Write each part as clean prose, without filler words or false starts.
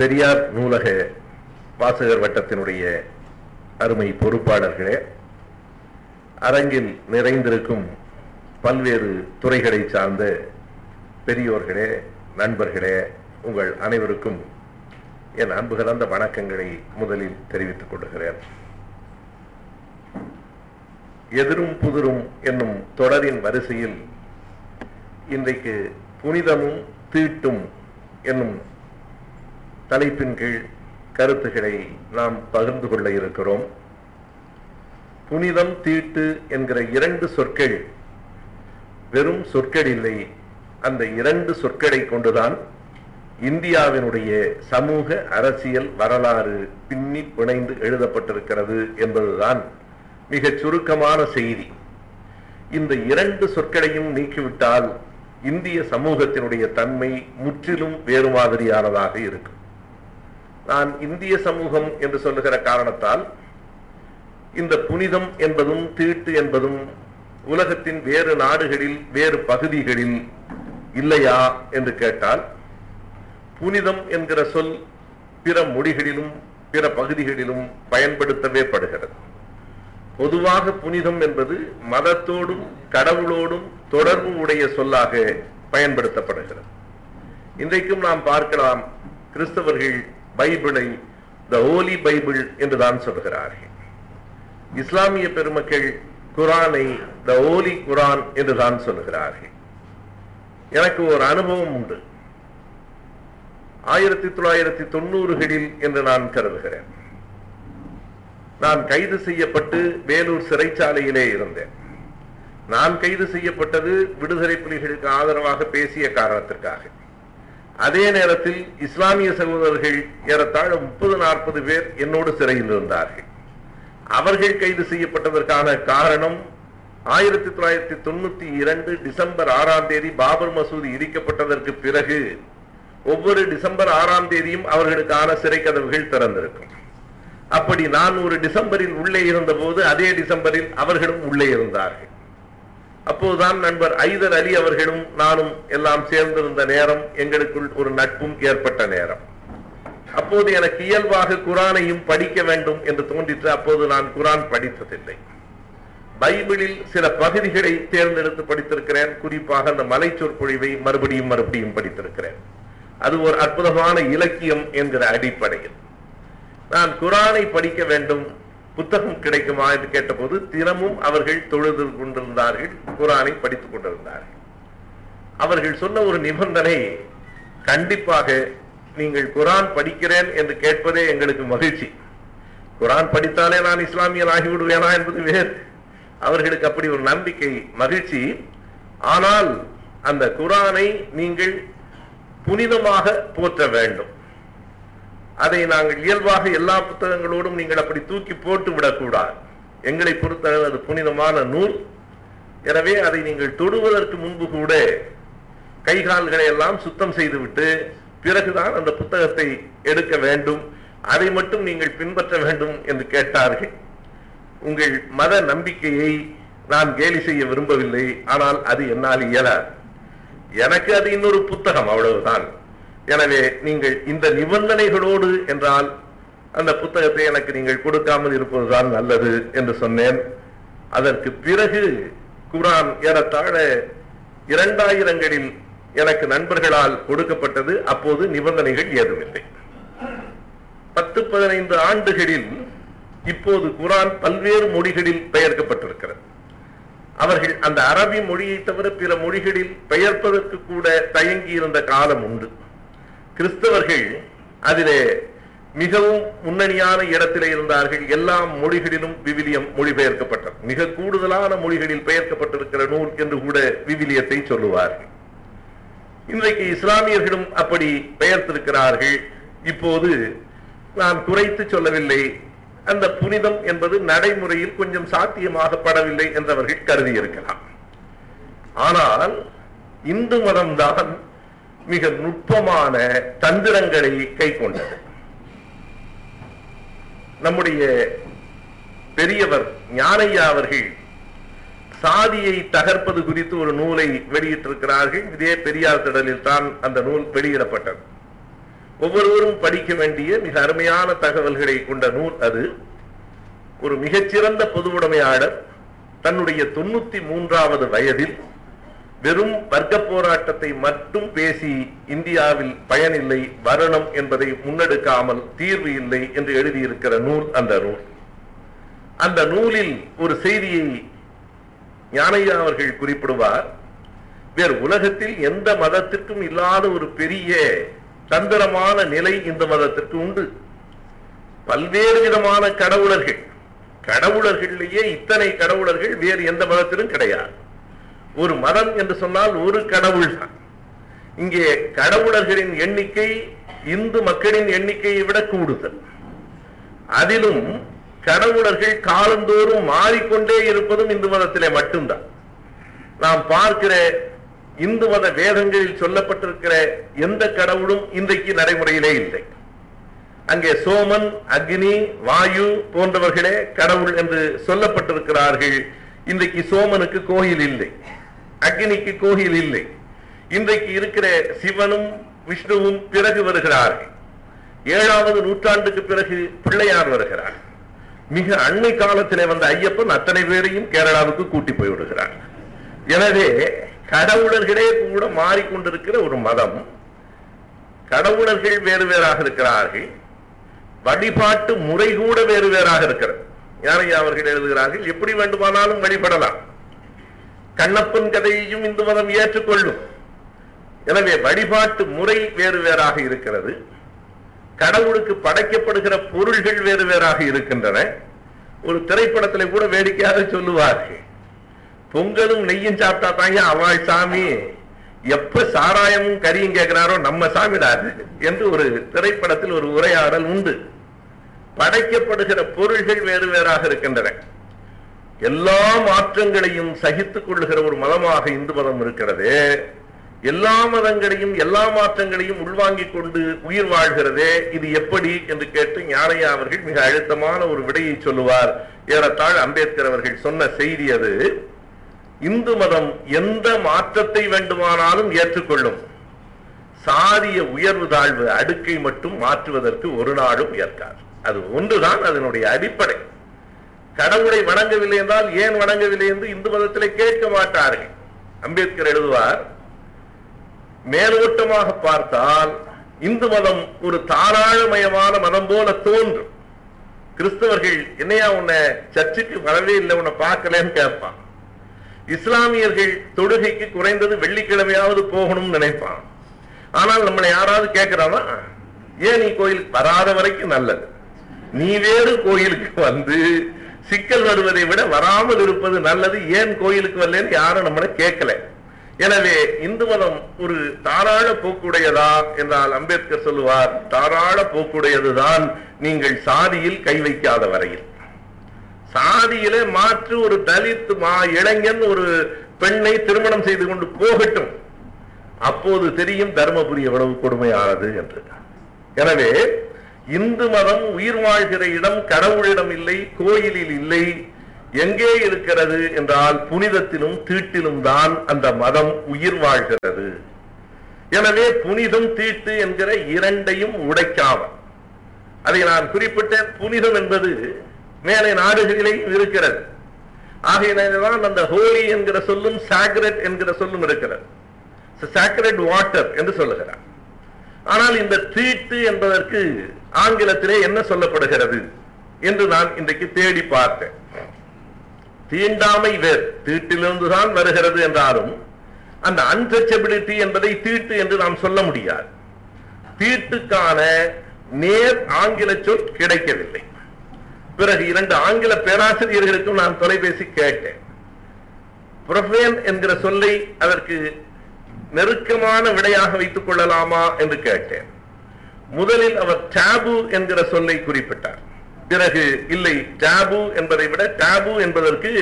பெரியார் நூலக வாசகர் வட்டத்தினுடைய அருமை பொறுப்பாளர்களே, அரங்கில் நிறைந்திருக்கும் பல்வேறு துறைகளை சார்ந்த பெரியோர்களே, நண்பர்களே, உங்கள் அனைவருக்கும் என் அன்பு கலந்த வணக்கங்களை முதலில் தெரிவித்துக் கொள்கிறேன். எதிரும் புதிரும் என்னும் தொடரின் வரிசையில் இன்றைக்கு புனிதமும் தீட்டும் என்னும் தலைப்பின் கீழ் கருத்துக்களை நாம் பகிர்ந்து கொள்ள இருக்கிறோம். புனிதம், தீட்டு என்கிற இரண்டு சொற்கள் வெறும் சொற்கள் இல்லை. அந்த இரண்டு சொற்களை கொண்டுதான் இந்தியாவினுடைய சமூக அரசியல் வரலாறு பின்னி பிணைந்து எழுதப்பட்டிருக்கிறது என்பதுதான் மிகச் சுருக்கமான செய்தி. இந்த இரண்டு சொற்களையும் நீக்கிவிட்டால் இந்திய சமூகத்தினுடைய தன்மை முற்றிலும் வேறு மாதிரியானதாக இருக்கும். நான் இந்திய சமூகம் என்று சொல்லுகிற காரணத்தால் இந்த புனிதம் என்பதும் தீட்டு என்பதும் உலகத்தின் வேறு நாடுகளில், வேறு பகுதிகளில் இல்லையா என்று கேட்டால், புனிதம் என்கிற சொல் பிற மொழிகளிலும் பிற பகுதிகளிலும் பயன்படுத்தவே படுகிறது. பொதுவாக புனிதம் என்பது மதத்தோடும் கடவுளோடும் தொடர்பு உடைய சொல்லாக பயன்படுத்தப்படுகிறது. இன்றைக்கும் நாம் பார்க்கலாம், கிறிஸ்தவர்கள் பைபிளை த ஹோலி பைபிள் என்றுதான் சொல்கிறார்கள். இஸ்லாமிய பெருமக்கள் குரானை த ஹோலி குரான் என்றுதான் சொல்கிறார்கள். எனக்கு ஒரு அனுபவம் உண்டு. 1990களில் என்று நான் கருதுகிறேன், நான் கைது செய்யப்பட்டு வேலூர் சிறைச்சாலையிலே இருந்தேன். நான் கைது செய்யப்பட்டது விடுதலை புலிகளுக்கு ஆதரவாக பேசிய காரணத்திற்காக. அதே நேரத்தில் இஸ்லாமிய சகோதரர்கள் ஏறத்தாழ 30-40 பேர் என்னோடு சிறையில் இருந்தார்கள். அவர்கள் கைது செய்யப்பட்டதற்கான காரணம், 1992 டிசம்பர் 6ஆம் தேதி பாபர் மசூதி இடிக்கப்பட்டதற்கு பிறகு ஒவ்வொரு டிசம்பர் 6ஆம் தேதியும் அவர்களுக்கான சிறை கதவுகள் திறந்திருக்கும். அப்படி நான் ஒரு டிசம்பரில் உள்ளே இருந்த போது அதே டிசம்பரில் அவர்களும் உள்ளே இருந்தார்கள். அப்போதுதான் நண்பர் ஐதர் அலி அவர்களும் நானும் எல்லாம் சேர்ந்திருந்த நேரம், எங்களுக்குள் ஒரு நட்பும் ஏற்பட்ட நேரம். அப்போது எனக்கு இயல்பாக குரானையும் படிக்க வேண்டும் என்று தோன்றிற்று. அப்போது நான் குரான் படித்ததில்லை. பைபிளில் சில பகுதிகளை தேர்ந்தெடுத்து படித்திருக்கிறேன். குறிப்பாக அந்த மலை சொற்பொழிவை மறுபடியும் படித்திருக்கிறேன். அது ஒரு அற்புதமான இலக்கியம் என்கிற அடிப்படையில். நான் குரானை படிக்க வேண்டும், புத்தகம் கிடைக்குமா என்று கேட்டபோது தினமும் அவர்கள் தொழுது கொண்டிருந்தார்கள், குரானை படித்துக் கொண்டிருந்தார்கள். அவர்கள் சொன்ன ஒரு நிபந்தனை, கண்டிப்பாக நீங்கள் குரான் படிக்கிறேன் என்று கேட்பதே எங்களுக்கு மகிழ்ச்சி, குரான் படித்தாலே நான் இஸ்லாமியன் ஆகிவிடுவேனா என்பது வேறு. அவர்களுக்கு அப்படி ஒரு நம்பிக்கை, மகிழ்ச்சி. ஆனால் அந்த குரானை நீங்கள் புனிதமாக போற்ற வேண்டும். அதை நாங்கள் இயல்பாக எல்லா புத்தகங்களோடும் நீங்கள் அப்படி தூக்கி போட்டு விடக்கூடாது. எங்களை பொறுத்தளவு அது புனிதமான நூல். எனவே அதை நீங்கள் தொடுவதற்கு முன்பு கூட கைகால்களை எல்லாம் சுத்தம் செய்துவிட்டு பிறகுதான் அந்த புத்தகத்தை எடுக்க வேண்டும். அதை மட்டும் நீங்கள் பின்பற்ற வேண்டும் என்று கேட்டார்கள். உங்கள் மத நம்பிக்கையை நான் கேலி செய்ய விரும்பவில்லை, ஆனால் அது என்னால் இயலாது. எனக்கு அது இன்னொரு புத்தகம், அவ்வளவுதான். எனவே நீங்கள் இந்த நிபந்தனைகளோடு என்றால் அந்த புத்தகத்தை எனக்கு நீங்கள் கொடுக்காமல் இருப்பதுதான் நல்லது என்று சொன்னேன். அதற்கு பிறகு குரான் ஏறத்தாழ 2000களில் எனக்கு நண்பர்களால் கொடுக்கப்பட்டது. அப்போது நிபந்தனைகள் ஏதுமில்லை. 10-15 ஆண்டுகளில் இப்போது குரான் பல்வேறு மொழிகளில் பெயர்க்கப்பட்டிருக்கிறது. அவர்கள் அந்த அரபி மொழியை தவிர பிற மொழிகளில் பெயர்ப்பதற்கு கூட தயங்கி இருந்த காலம் உண்டு. கிறிஸ்தவர்கள் அதிலே மிகவும் முன்னணியான இடத்திலே இருந்தார்கள். எல்லா மொழிகளிலும் விவிலியம் மொழிபெயர்க்கப்பட்டது. மிக கூடுதலான மொழிகளில் பெயர்க்கப்பட்டிருக்கிற நூல் என்று கூட விவிலியத்தை சொல்லுவார்கள். இன்றைக்கு இஸ்லாமியர்களும் அப்படி பெயர்த்திருக்கிறார்கள். இப்போது நான் குறைத்து சொல்லவில்லை, அந்த புனிதம் என்பது நடைமுறையில் கொஞ்சம் சாத்தியமாகப்படவில்லை என்றவர்கள் கருதியிருக்கலாம். ஆனால் இந்து மதம்தான் மிக நுட்பமான தந்திரங்களை கை கொண்டது. நம்முடைய பெரியவர் ஞானையா அவர்கள் சாதியை தகர்ப்பது குறித்து ஒரு நூலை வெளியிட்டிருக்கிறார்கள். இதே பெரியார் திடலில் தான் அந்த நூல் வெளியிடப்பட்டது. ஒவ்வொருவரும் படிக்க வேண்டிய மிக அருமையான தகவல்களை கொண்ட நூல் அது. ஒரு மிகச்சிறந்த பொதுவுடைமையாளர் தன்னுடைய 93வது வயதில் வெறும் வர்க்க போராட்டத்தை மட்டும் பேசி இந்தியாவில் பயனில்லை, வரணும் என்பதை முன்னெடுக்காமல் தீர்வு இல்லை என்று எழுதியிருக்கிற நூல் அந்த நூல். அந்த நூலில் ஒரு செய்தியை ஞானையா அவர்கள் குறிப்பிடுவார். வேறு உலகத்தில் எந்த மதத்திற்கும் இல்லாத ஒரு பெரிய தந்திரமான நிலை இந்த மதத்திற்கு உண்டு. பல்வேறு விதமான கடவுளர்கள்லேயே இத்தனை கடவுளர்கள் வேறு எந்த மதத்திலும் கிடையாது. ஒரு மதம் என்று சொன்னால் ஒரு கடவுள் தான். இங்கே கடவுளர்களின் எண்ணிக்கை இந்து மக்களின் எண்ணிக்கையை விட கூடுதல். அதிலும் கடவுளர்கள் காலந்தோறும் மாறிக்கொண்டே இருப்பதும் இந்து மதத்திலே மட்டும்தான். நாம் பார்க்கிற இந்து மத வேதங்களில் சொல்லப்பட்டிருக்கிற எந்த கடவுளும் இன்றைக்கு நடைமுறையிலே இல்லை. அங்கே சோமன், அக்னி, வாயு போன்றவர்களே கடவுள் என்று சொல்லப்பட்டிருக்கிறார்கள். இன்றைக்கு சோமனுக்கு கோயில் இல்லை, அக்னிக்கு கோயில் இல்லை. இன்றைக்கு இருக்கிற சிவனும் விஷ்ணுவும் பிறகு வருகிறார்கள். 7வது நூற்றாண்டுக்கு பிறகு பிள்ளையார் வருகிறார். மிக அண்மை காலத்திலே வந்த ஐயப்பன் அத்தனை பேரையும் கேரளாவுக்கு கூட்டி போய்விடுகிறார். எனவே கடவுளர்களே கூட மாறிக்கொண்டிருக்கிற ஒரு மதம். கடவுளர்கள் வேறு வேறாக இருக்கிறார்கள், வழிபாட்டு முறை கூட வேறு வேறாக இருக்கிறது. ஞானையா அவர்கள் எழுதுகிறார்கள், எப்படி வேண்டுமானாலும் வழிபடலாம். கண்ணப்பன் கதையையும் இந்து மதம் ஏற்றுக்கொள்ளும். எனவே வழிபாட்டு முறை வேறு வேறாக இருக்கிறது, கடவுளுக்கு படைக்கப்படுகிற பொருள்கள் வேறு வேறாக இருக்கின்றன. ஒரு திரைப்படத்தில் கூட வேடிக்கையாக சொல்லுவார்கள், பொங்கலும் நெய்யும் சாப்பிட்டா தாங்க அவள் சாமி, எப்ப சாராயமும் கரியும் கேட்கிறாரோ நம்ம சாமிடாது என்று ஒரு திரைப்படத்தில் ஒரு உரையாடல் உண்டு. படைக்கப்படுகிற பொருள்கள் வேறு வேறாக இருக்கின்றன. எல்லா மாற்றங்களையும் சகித்துக் கொள்ளுகிற ஒரு மதமாக இந்து மதம் இருக்கிறது. எல்லா மதங்களையும் எல்லா மாற்றங்களையும் உள்வாங்கிக் கொண்டு உயிர் வாழ்கிறதே, இது எப்படி என்று கேட்டு ஞானையா அவர்கள் மிக அழுத்தமான ஒரு விடையை சொல்லுவார். ஏறத்தாழ் அம்பேத்கர் அவர்கள் சொன்ன செய்தி அது. இந்து மதம் எந்த மாற்றத்தை வேண்டுமானாலும் ஏற்றுக்கொள்ளும், சாதிய உயர்வு தாழ்வு அடுக்கை மட்டும் மாற்றுவதற்கு ஒரு நாளும் ஏற்காது. அது ஒன்றுதான் அதனுடைய அடிப்படை. கடவுளை வணங்கவில்லை என்றால் ஏன் வணங்கவில்லை என்று இந்து மதத்திலே கேட்க மாட்டார்கள். அம்பேத்கர் எழுதுவார், மேலோட்டமாக பார்த்தால் இந்து மதம் ஒரு தாராளமயமான மதம் போல தோன்றும். கிறிஸ்தவர்கள், என்னையா உன்னை சர்ச்சுக்கு வரவே இல்லை, உன்னை பார்க்கலன்னு கேட்பான். இஸ்லாமியர்கள் தொழுகைக்கு குறைந்தது வெள்ளிக்கிழமையாவது போகணும்னு நினைப்பான். ஆனால் நம்மளை யாராவது கேட்கிறானா, ஏன் நீ கோயிலுக்கு வராத வரைக்கும் நல்லது, நீ வேறு கோயிலுக்கு வந்து சிக்கல் வருவதை விட வராமல் இருப்பது நல்லது, ஏன் கோயிலுக்கு வரலன்னு யாரும் நம்மளை கேட்கல. எனவே இந்து மதம் ஒரு தாராள போக்குடையதா என்றால் அம்பேத்கர் சொல்லுவார், தாராள போக்குடையதுதான், நீங்கள் சாதியில் கை வைக்காத வரையில். சாதியிலே மாற்று ஒரு தலித் இளைஞன் ஒரு பெண்ணை திருமணம் செய்து கொண்டு போகட்டும், அப்போது தெரியும் தர்மபுரி எவ்வளவு கொடுமையானது என்று. எனவே இந்து மதம் உயிர் வாழ்கிற இடம் கடவுளிடம் இல்லை, கோயிலில் இல்லை, எங்கே இருக்கிறது என்றால் புனிதத்திலும் தீட்டிலும் தான் அந்த மதம் உயிர் வாழ்கிறது. எனவே புனிதம் தீட்டு என்கிற இரண்டையும் உடைக்காமல், அதை நான் குறிப்பிட்ட புனிதம் என்பது மேலை நாடுகளிலேயும் இருக்கிறது. ஆகையினால்தான் அந்த ஹோலி என்கிற சொல்லும் சாக்ரெட் என்கிற சொல்லும் இருக்கிறது, சாக்ரெட் வாட்டர் என்று சொல்லுகிறார். ஆனால் இந்த தீட்டு என்பதற்கு ஆங்கிலத்திலே என்ன சொல்லப்படுகிறது என்று நான் இன்றைக்கு தேடி பார்த்தேன். தீண்டாமை வேறு, தீட்டிலிருந்து தான் வருகிறது என்றாலும் அந்த அன்டச்சபிலிட்டி என்பதை தீட்டு என்று நாம் சொல்ல முடியாது. தீட்டுக்கான நேர் ஆங்கில சொல் கிடைக்கவில்லை. பிறகு 2 ஆங்கில பேராசிரியர்களுக்கும் நான் தொலைபேசி கேட்டேன். புரஃபேன் என்கிற சொல்லை அதற்கு நெருக்கமான விடையாக வைத்துக் கொள்ளலாமா என்று கேட்டேன். முதலில் அவர் டாபு என்கிற சொல்லை குறிப்பிட்டார். பிறகு இல்லை, டாபு என்பதை விட டாபு என்பதற்கு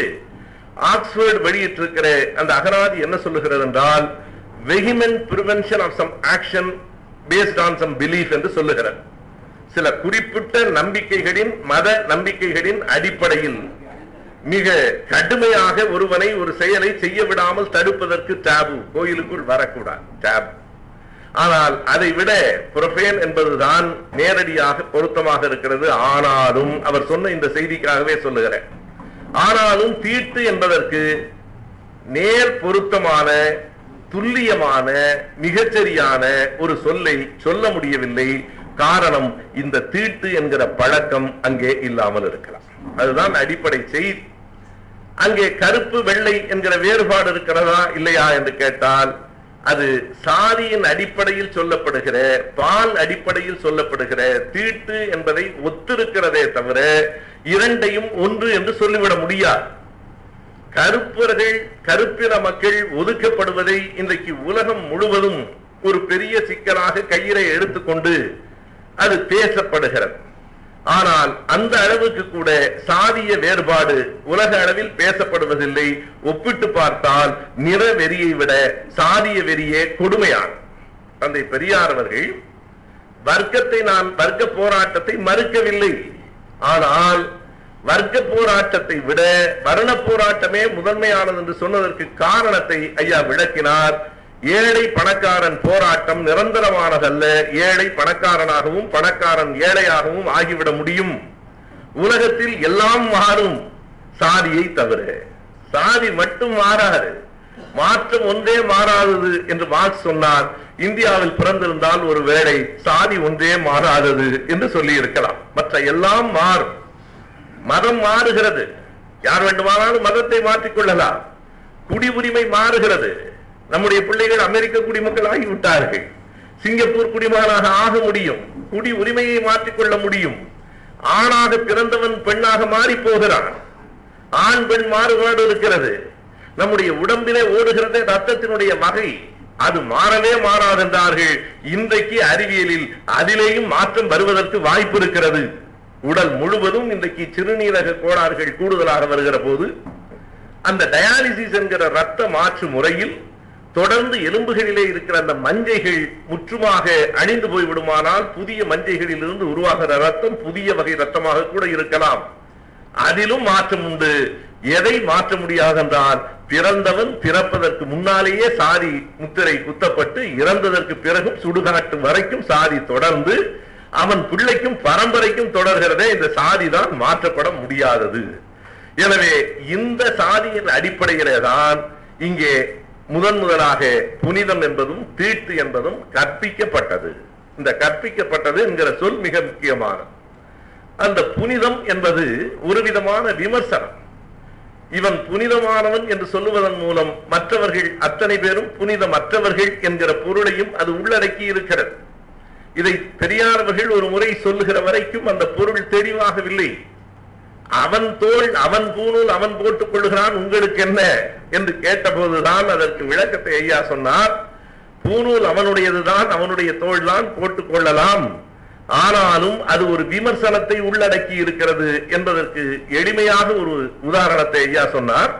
ஆக்ஸ்போர்ட் வெளியிட்டிருக்கிற அந்த அகராதி என்ன சொல்லுகிறது என்றால், vehement prevention of some action based on some belief என்று சொல்லுகிறார். சில குறிப்பிட்ட நம்பிக்கைகளின், மத நம்பிக்கைகளின் அடிப்படையில் மிக கடுமையாக ஒருவனை ஒரு செயலை செய்ய விடாமல் தடுப்பதற்கு டாபு, கோயிலுக்குள் வரக்கூடாது டாபு. ஆனால் அதை விட புரஃபேன் என்பதுதான் நேரடியாக பொருத்தமாக இருக்கிறது. ஆனாலும் அவர் சொன்ன இந்த செய்திக்காகவே சொல்லுகிறேன். ஆனாலும் தீட்டு என்பதற்கு நேர் பொருத்தமான துல்லியமான மிகச்சரியான ஒரு சொல்லை சொல்ல முடியவில்லை. காரணம், இந்த தீட்டு என்கிற பழக்கம் அங்கே இல்லாமல் இருக்கலாம். அதுதான் அடிப்படை செய்தி. அங்கே கருப்பு வெள்ளை என்கிற வேறுபாடு இருக்கிறதா இல்லையா என்று கேட்டால், அது சாதியின் அடிப்படையில் சொல்லப்படுகிற, பால் அடிப்படையில் சொல்லப்படுகிற தீட்டு என்பதை ஒத்திருக்கிறதே தவிர இரண்டையும் ஒன்று என்று சொல்லிவிட முடியாது. கருப்பர்கள், கருப்பின மக்கள் ஒதுக்கப்படுவதை இன்றைக்கு உலகம் முழுவதும் ஒரு பெரிய சிக்கலாக கையிலே எடுத்துக்கொண்டு அது பேசப்படுகிறது. ஆனால் அந்த அளவுக்கு கூட சாதிய வேறுபாடு உலக அளவில் பேசப்படுவதில்லை. ஒப்பிட்டு பார்த்தால் நிற வெறியை விட சாதிய வெறியே கொடுமையான தந்தை பெரியார் அவர்கள் வர்க்க போராட்டத்தை மறுக்கவில்லை. ஆனால் வர்க்க போராட்டத்தை விட வர்ண போராட்டமே முதன்மையானது என்று சொன்னதற்கு காரணத்தை ஐயா விளக்கினார். ஏழை பணக்காரன் போராட்டம் நிரந்தரமானதல்ல. ஏழை பணக்காரனாகவும் பணக்காரன் ஏழையாகவும் ஆகிவிட முடியும். உலகத்தில் எல்லாம் மாறும், சாதியை தவிர. சாதி மட்டும் மாறாது, மாற்றம் ஒன்றே மாறாதது என்று மார்க்ஸ் சொன்னார். இந்தியாவில் பிறந்திருந்தால் ஒரு வேளை சாதி ஒன்றே மாறாதது என்று சொல்லி இருக்கலாம். மற்ற எல்லாம் மாறும். மதம் மாறுகிறது, யார் வேண்டுமானாலும் மதத்தை மாற்றிக்கொள்ளலாம். குடியுரிமை மாறுகிறது, நம்முடைய பிள்ளைகள் அமெரிக்க குடிமக்கள் ஆகிவிட்டார்கள், சிங்கப்பூர் குடிமகனாக ஆக முடியும், குடி உரிமையை மாற்றிக்கொள்ள முடியும். ஆணாக பிறந்தவன் பெண்ணாக மாறி போகிறான். ஆண் பெண் மாறுபாடு இருக்கிறது. நம்முடைய உடம்பிலே ஓடுகிறது ரத்தத்தினுடைய வகை, அது மாறவே மாறாதென்றார்கள். இன்றைக்கு அறிவியலில் அதிலேயும் மாற்றம் வருவதற்கு வாய்ப்பு இருக்கிறது. உடல் முழுவதும் இன்றைக்கு சிறுநீரக கோளாறுகள் கூடுதலாக வருகிற போது அந்த டயாலிசிஸ் என்கிற ரத்த மாற்று முறையில் தொடர்ந்து எலும்புகளிலே இருக்கிற அந்த மஞ்சைகள் முற்றுமாக அழிந்து போய்விடுமானால் புதிய மஞ்சைகளில் இருந்து உருவாகிற ரத்தம் புதிய வகை ரத்தமாக கூட இருக்கலாம். அதிலும் மாற்றம் உண்டு. எதை மாற்ற முடியாது என்றால், பிறந்தவன் பிறப்பதற்கு முன்னாலேயே சாதி முத்திரை குத்தப்பட்டு இறந்ததற்கு பிறகும் சுடுகாட்டு வரைக்கும் சாதி தொடர்ந்து அவன் பிள்ளைக்கும் பரம்பரைக்கும் தொடர்கிறதே. இந்த சாதி தான் மாற்றப்பட முடியாதது. எனவே இந்த சாதியின் அடிப்படையிலே தான் இங்கே முதன் முதலாக புனிதம் என்பதும் தீட்டு என்பதும் கற்பிக்கப்பட்டது. இந்த கற்பிக்கப்பட்டது என்கிற சொல் மிக முக்கியமானது. அந்த புனிதம் என்பது ஒரு விதமான விமர்சனம். இவன் புனிதமானவன் என்று சொல்லுவதன் மூலம் மற்றவர்கள் அத்தனை பேரும் புனிதமற்றவர்கள் என்கிற பொருளையும் அது உள்ளடக்கி இருக்கிறது. இதை பெரியாரவர்கள் ஒரு முறை சொல்லுகிற வரைக்கும் அந்த பொருள் தெளிவாகவில்லை. அவன் தோல் அவன் பூணூல் அவன் போட்டுக் கொள்கிறான், உங்களுக்கு என்ன என்று கேட்டபோதுதான் அதற்கு விளக்கத்தை ஐயா சொன்னார். பூணூல் அவனுடையதுதான், அவனுடைய தோல் தான் போட்டுக் கொள்ளலாம். ஆனாலும் அது ஒரு விமர்சனத்தை உள்ளடக்கி இருக்கிறது என்பதற்கு எளிமையாக ஒரு உதாரணத்தை ஐயா சொன்னார்.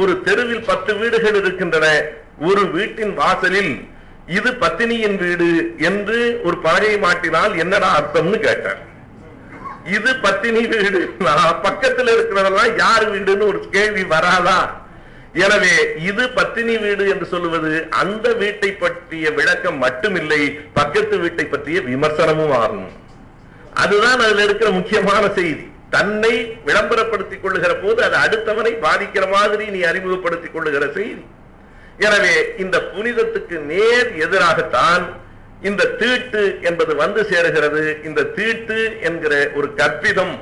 ஒரு தெருவில் 10 வீடுகள் இருக்கின்றன. ஒரு வீட்டின் வாசலில் இது பத்தினியின் வீடு என்று ஒரு பலகையை மாட்டினால் என்னடா அர்த்தம்னு கேட்டார். இது பத்தினி வீடு, பக்கத்தில் இருக்கிறதெல்லாம் யார் வீடுன்னு ஒரு கேள்வி வராதா? எனவே இது பத்தினி வீடு என்று சொல்லுவது அந்த வீட்டை பற்றிய விளக்கம் மட்டுமில்லை, பக்கத்து வீட்டை பற்றிய விமர்சனமும் ஆகும். அதுதான் அதுல இருக்கிற முக்கியமான செய்தி. தன்னை விளம்பரப்படுத்திக் கொள்ளுகிற போது அது அடுத்தவனை பாதிக்கிற மாதிரி நீ அறிமுகப்படுத்திக் கொள்ளுகிற செய்தி. எனவே இந்த புனிதத்துக்கு நேர் எதிராகத்தான் இந்த தீட்டு என்பது வந்து சேருகிறது. இந்த தீட்டு என்கிற ஒரு கற்பிதம்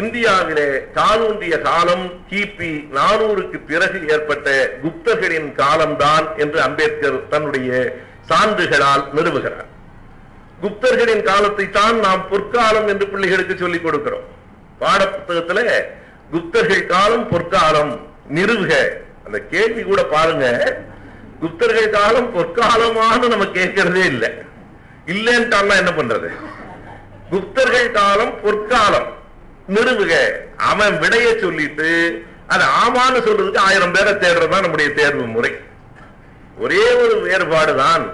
இந்தியாவிலே காலூன்றிய காலம் கிபி 400க்கு பிறகு ஏற்பட்ட குப்தர்களின் காலம்தான் என்று அம்பேத்கர் தன்னுடைய சான்றுகளால் நிறுவுகிறார். குப்தர்களின் காலத்தை தான் நாம் பொற்காலம் என்று பிள்ளைகளுக்கு சொல்லிக் கொடுக்கிறோம். பாட புத்தகத்துல குப்தர்கள் காலம் பொற்காலம் நிறுவுக, அந்த கேள்வி கூட பாருங்க. குப்தர்கள் காலம் பொற்காலமானு நம்ம கேட்கறதே இல்லை. இல்லைன்னு என்ன பண்றது? குப்தர்கள் காலம் பொற்காலம் நிறுவுக, அவன் விடைய சொல்லிட்டு அது ஆமான்னு சொல்றதுக்கு 1000 பேரை தேடுறதுதான் நம்முடைய தேர்வு முறை. ஒரே ஒரு வேறுபாடுதான்,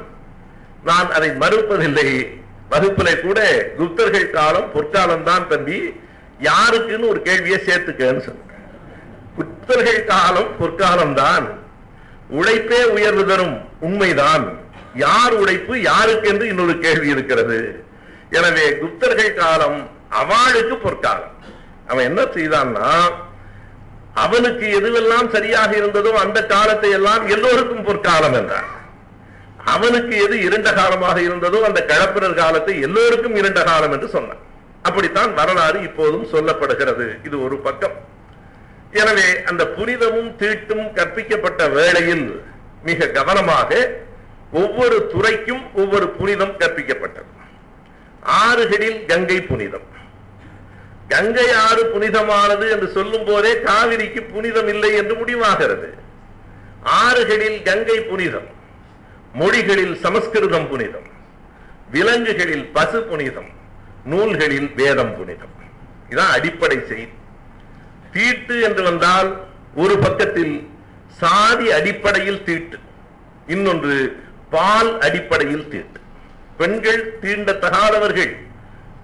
நான் அதை மறுப்பதில்லை. வகுப்புல கூட குப்தர்கள் காலம் பொற்காலம் தான் தம்பி, யாருக்குன்னு ஒரு கேள்வியை சேர்த்துக்கன்னு சொன்ன. குப்தர்கள் காலம் பொற்காலம் தான், உழைப்பே உயர்வு தரும், உண்மைதான். யார் உழைப்பு யாருக்கு என்று இன்னொரு கேள்வி இருக்கிறது. எனவே குப்தர்கள் காலம் அவளுக்கு பொற்காலம். அவன் என்ன செய்தான்னா, அவனுக்கு எதுவெல்லாம் சரியாக இருந்ததோ அந்த காலத்தை எல்லாம் எல்லோருக்கும் பொற்காலம் என்றான். அவனுக்கு எது இரண்ட காலமாக இருந்ததோ அந்த கலப்பினர் காலத்தை எல்லோருக்கும் இரண்ட காலம் என்று சொன்னான். அப்படித்தான் வரலாறு இப்போதும் சொல்லப்படுகிறது. இது ஒரு பக்கம். எனவே அந்த புனிதமும் தீட்டும் கற்பிக்கப்பட்ட வேளையில் மிக கவனமாக ஒவ்வொரு துறைக்கும் ஒவ்வொரு புனிதம் கற்பிக்கப்பட்டது. ஆறுகளில் கங்கை புனிதம். கங்கை ஆறு புனிதமானது என்று சொல்லும் போதே காவிரிக்கு புனிதம் இல்லை என்று முடிவாகிறது. ஆறுகளில் கங்கை புனிதம், மொழிகளில் சமஸ்கிருதம் புனிதம், விலங்குகளில் பசு புனிதம், நூல்களில் வேதம் புனிதம். இதான் அடிப்படை செய்தி. தீட்டு என்று வந்தால் ஒரு பக்கத்தில் சாதி அடிப்படையில் தீட்டு, இன்னொன்று பால் அடிப்படையில் தீட்டு. பெண்கள் தீண்டத்தகாதவர்கள்,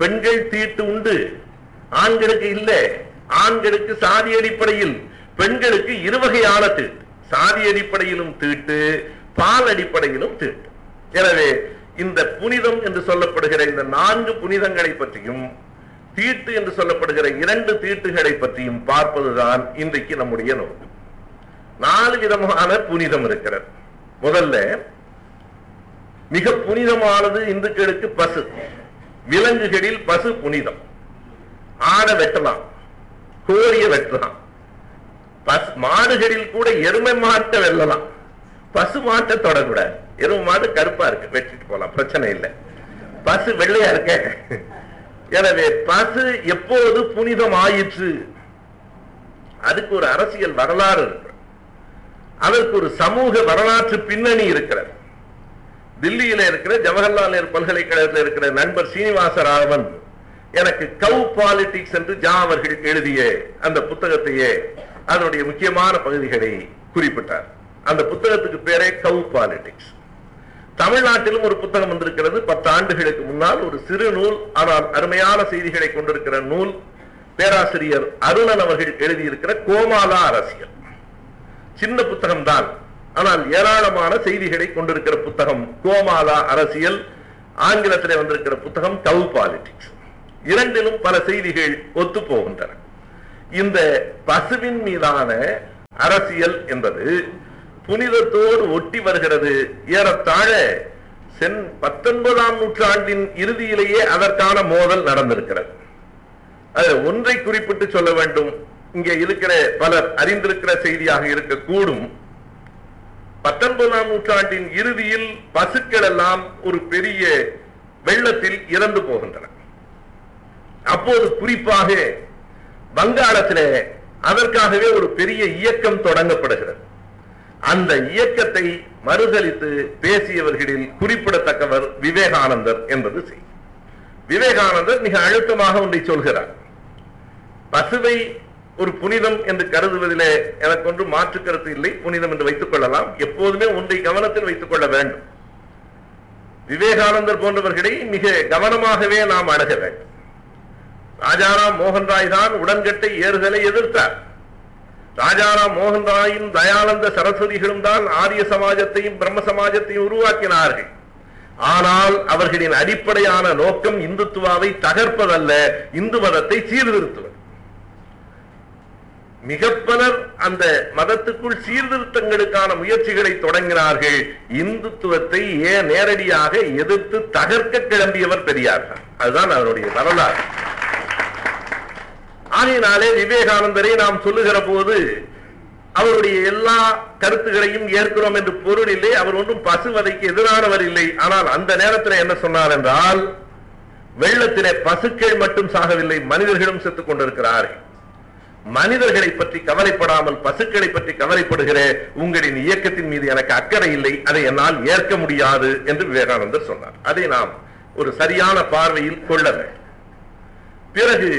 பெண்கள் தீட்டு உண்டு, ஆண்களுக்கு இல்லை. ஆண்களுக்கு சாதி அடிப்படையில், பெண்களுக்கு இருவகையான தீட்டு. சாதி அடிப்படையிலும் தீட்டு, பால் அடிப்படையிலும் தீட்டு. எனவே இந்த புனிதம் என்று சொல்லப்படுகிற இந்த 4 புனிதங்களை பற்றியும் தீட்டு என்று சொல்லப்படுகிற 2 தீட்டுகளை பற்றியும் பார்ப்பதுதான் இன்றைக்கு நம்முடைய நோக்கம். 4 விதமான புனிதம் இருக்கிறது. முதல்ல மிக புனிதமானது இந்துக்களுக்கு பசு. விலங்குகளில் பசு புனிதம். ஆடை வெட்டலாம், கோழியை வெட்டலாம். மாடுகளில் கூட எருமை மாட்டை வெல்லலாம், பசு மாட்டை தொடக்கூடாது. எருமை மாடு கருப்பா இருக்கு, வெட்டிட்டு போலாம், பிரச்சனை இல்லை. பசு வெள்ளையா இருக்க. எனவே பசு எப்போது புனிதம் ஆயிற்று? அதுக்கு ஒரு அரசியல் வரலாறு இருக்கு, அதற்கு ஒரு சமூக வரலாற்று பின்னணி இருக்கிறது. தில்லியில இருக்கிற ஜவஹர்லால் நேரு பல்கலைக்கழகத்தில் இருக்கிற நண்பர் சீனிவாசராவன் எனக்கு கோ பாலிடிக்ஸ் என்று ஜா அவர்கள் எழுதிய அந்த புத்தகத்தையே அதனுடைய முக்கியமான பகுதிகளை குறிப்பிட்டார். அந்த புத்தகத்துக்கு பேரே கோ பாலிடிக்ஸ். தமிழ்நாட்டிலும் ஒரு புத்தகம் வந்திருக்கிறது 10 ஆண்டுகளுக்கு முன்னால், ஒரு சிறு நூல், ஆனால் அருமையான செய்திகளை கொண்டிருக்கிற நூல். பேராசிரியர் அருணன் அவர்கள் எழுதியிருக்கிற கோமாலா அரசியல். சின்ன புத்தகம் தான், ஆனால் ஏராளமான செய்திகளை கொண்டிருக்கிற புத்தகம் கோமாலா அரசியல். ஆங்கிலத்திலே வந்திருக்கிற புத்தகம் கோ பாலிடிக்ஸ். இரண்டிலும் பல செய்திகள் ஒத்து போகின்றன. இந்த பசுவின் மீதான அரசியல் என்பது புனிதத்தோடு ஒட்டி வருகிறது. ஏறத்தாழ 19ஆம் நூற்றாண்டின் இறுதியிலேயே அதற்கான மோதல் நடந்திருக்கிறது. அது ஒன்றை குறிப்பிட்டு சொல்ல வேண்டும். இங்கே இருக்கிற பலர் அறிந்திருக்கிற செய்தியாக இருக்கக்கூடும். 19ஆம் நூற்றாண்டின் இறுதியில் பசுக்கள் எல்லாம் ஒரு பெரிய வெள்ளத்தில் இறந்து போகின்றன. அப்போது குறிப்பாக வங்காளத்திலே அதற்காகவே ஒரு பெரிய இயக்கம் தொடங்கப்படுகிறது. அந்த இயக்கத்தை மறுதலித்து பேசியவர்களில் குறிப்பிடத்தக்கவர் விவேகானந்தர் என்பது செய்தி. விவேகானந்தர் மிக அழுத்தமாக ஒன்றை சொல்கிறார். பசுவை ஒரு புனிதம் என்று கருதுவதிலே எனக்கு ஒன்று மாற்று கருத்து இல்லை, புனிதம் என்று வைத்துக் கொள்ளலாம். எப்போதுமே ஒன்றை கவனத்தில் வைத்துக் கொள்ள வேண்டும். விவேகானந்தர் போன்றவர்களை மிக கவனமாகவே நாம் அணுக வேண்டும். ராஜாராம் மோகன்ராய் தான் உடன்கட்டை ஏறுதலை எதிர்த்தார். ராஜாராம் மோகன்ராயும் தயானந்த சரஸ்வதிகளும் தான் ஆரிய சமாஜத்தையும் பிரம்ம சமாஜத்தையும் உருவாக்கினார்கள். ஆனால் அவர்களின் அடிப்படையான நோக்கம் இந்துத்துவாவை தகர்ப்பதல்ல, இந்து மதத்தை சீர்திருத்துவது. மிக பலர் அந்த மதத்துக்குள் சீர்திருத்தங்களுக்கான முயற்சிகளை தொடங்கினார்கள். இந்துத்துவத்தை ஏன் நேரடியாக எதிர்த்து தகர்க்க கிளம்பியவர் பெரியார். அதுதான் அவருடைய வரலாறு. ஆகையினாலே விவேகானந்தரை நாம் சொல்லுகிற போது அவருடைய எல்லா கருத்துகளையும் ஏற்கிறோம் என்று பொருள் இல்லை. அவர் ஒன்றும் பசுவதைக்கு எதிரானவர் இல்லை. ஆனால் அந்த நேரத்தில் என்ன சொன்னார் என்றால், வெள்ளத்திலே பசுக்கள் மட்டும் சாகவில்லை, மனிதர்களும் செத்துக் கொண்டிருக்கிறார்கள். மனிதர்களை பற்றி கவலைப்படாமல் பசுக்களை பற்றி கவலைப்படுகிற உங்களின் இயக்கத்தின் மீது எனக்கு அக்கறை இல்லை, அதை என்னால் ஏற்க முடியாது என்று விவேகானந்தர் சொன்னார். அதை நாம் ஒரு சரியான பார்வையில் கொள்ள வேண்டும். பிறகு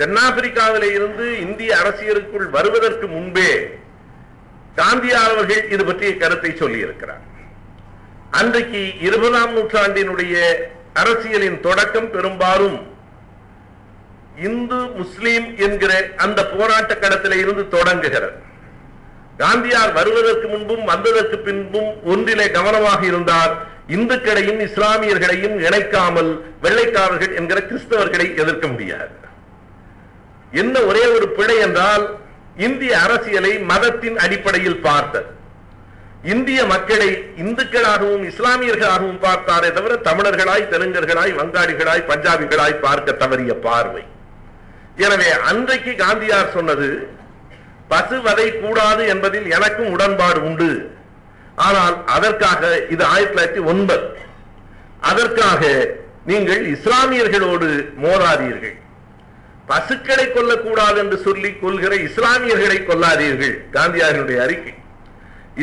தென்னாப்பிரிக்காவிலே இருந்து இந்திய அரசியலுக்குள் வருவதற்கு முன்பே காந்தியார் அவர்கள் இது பற்றிய கருத்தை சொல்லியிருக்கிறார். அன்றைக்கு 20ஆம் நூற்றாண்டினுடைய அரசியலின் தொடக்கம் பெரும்பாலும் இந்து முஸ்லீம் என்கிற அந்த போராட்ட களத்திலே இருந்து தொடங்குகிறது. காந்தியார் வருவதற்கு முன்பும் வந்ததற்கு பின்பும் ஒன்றிலே கவனமாக இருந்தார். இந்துக்களையும் இஸ்லாமியர்களையும் இணைக்காமல் வெள்ளைக்காரர்கள் என்கிற கிறிஸ்தவர்களை எதிர்க்க முடியாது. என்ன ஒரே ஒரு பிழை என்றால், இந்திய அரசியலை மதத்தின் அடிப்படையில் பார்த்தது. இந்திய மக்களை இந்துக்களாகவும் இஸ்லாமியர்களாகவும் பார்த்தாரே தவிர தமிழர்களாய், தெலுங்கர்களாய், வங்காளிகளாய், பஞ்சாபிகளாய் பார்க்க தவறிய பார்வை. எனவே அன்றைக்கு காந்தியார் சொன்னது பசுவதை கூடாது என்பதில் எனக்கும் உடன்பாடு உண்டு. ஆனால் அதற்காக இது 1909, அதற்காக நீங்கள் இஸ்லாமியர்களோடு மோதாதீர்கள், பசுக்களை கொல்லக்கூடாது என்று சொல்லி கொள்கிற இஸ்லாமியர்களை கொல்லாதீர்கள். காந்தியாருடைய அறிக்கை,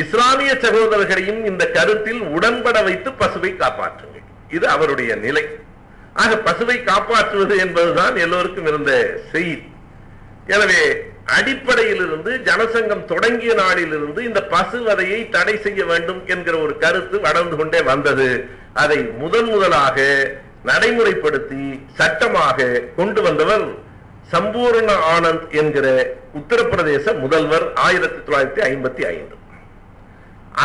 இஸ்லாமிய சகோதரர்களையும் இந்த கருத்தில் உடன்பட வைத்து பசுவை காப்பாற்றுங்கள். இது அவருடைய நிலை. ஆக பசுவை காப்பாற்றுவது என்பதுதான் எல்லோருக்கும் இருந்த செய்தி. எனவே அடிப்படையிலிருந்து ஜனசங்கம் தொடங்கிய நாளிலிருந்து இந்த பசுவதையை தடை செய்ய வேண்டும் என்கிற ஒரு கருத்து வளர்ந்து கொண்டே வந்தது. அதை முதன் முதலாக நடைமுறைப்படுத்தி சட்டமாக கொண்டு வந்தவர் சம்பூர்ண ஆனந்த் என்கிற உத்தரப்பிரதேச முதல்வர் 1955.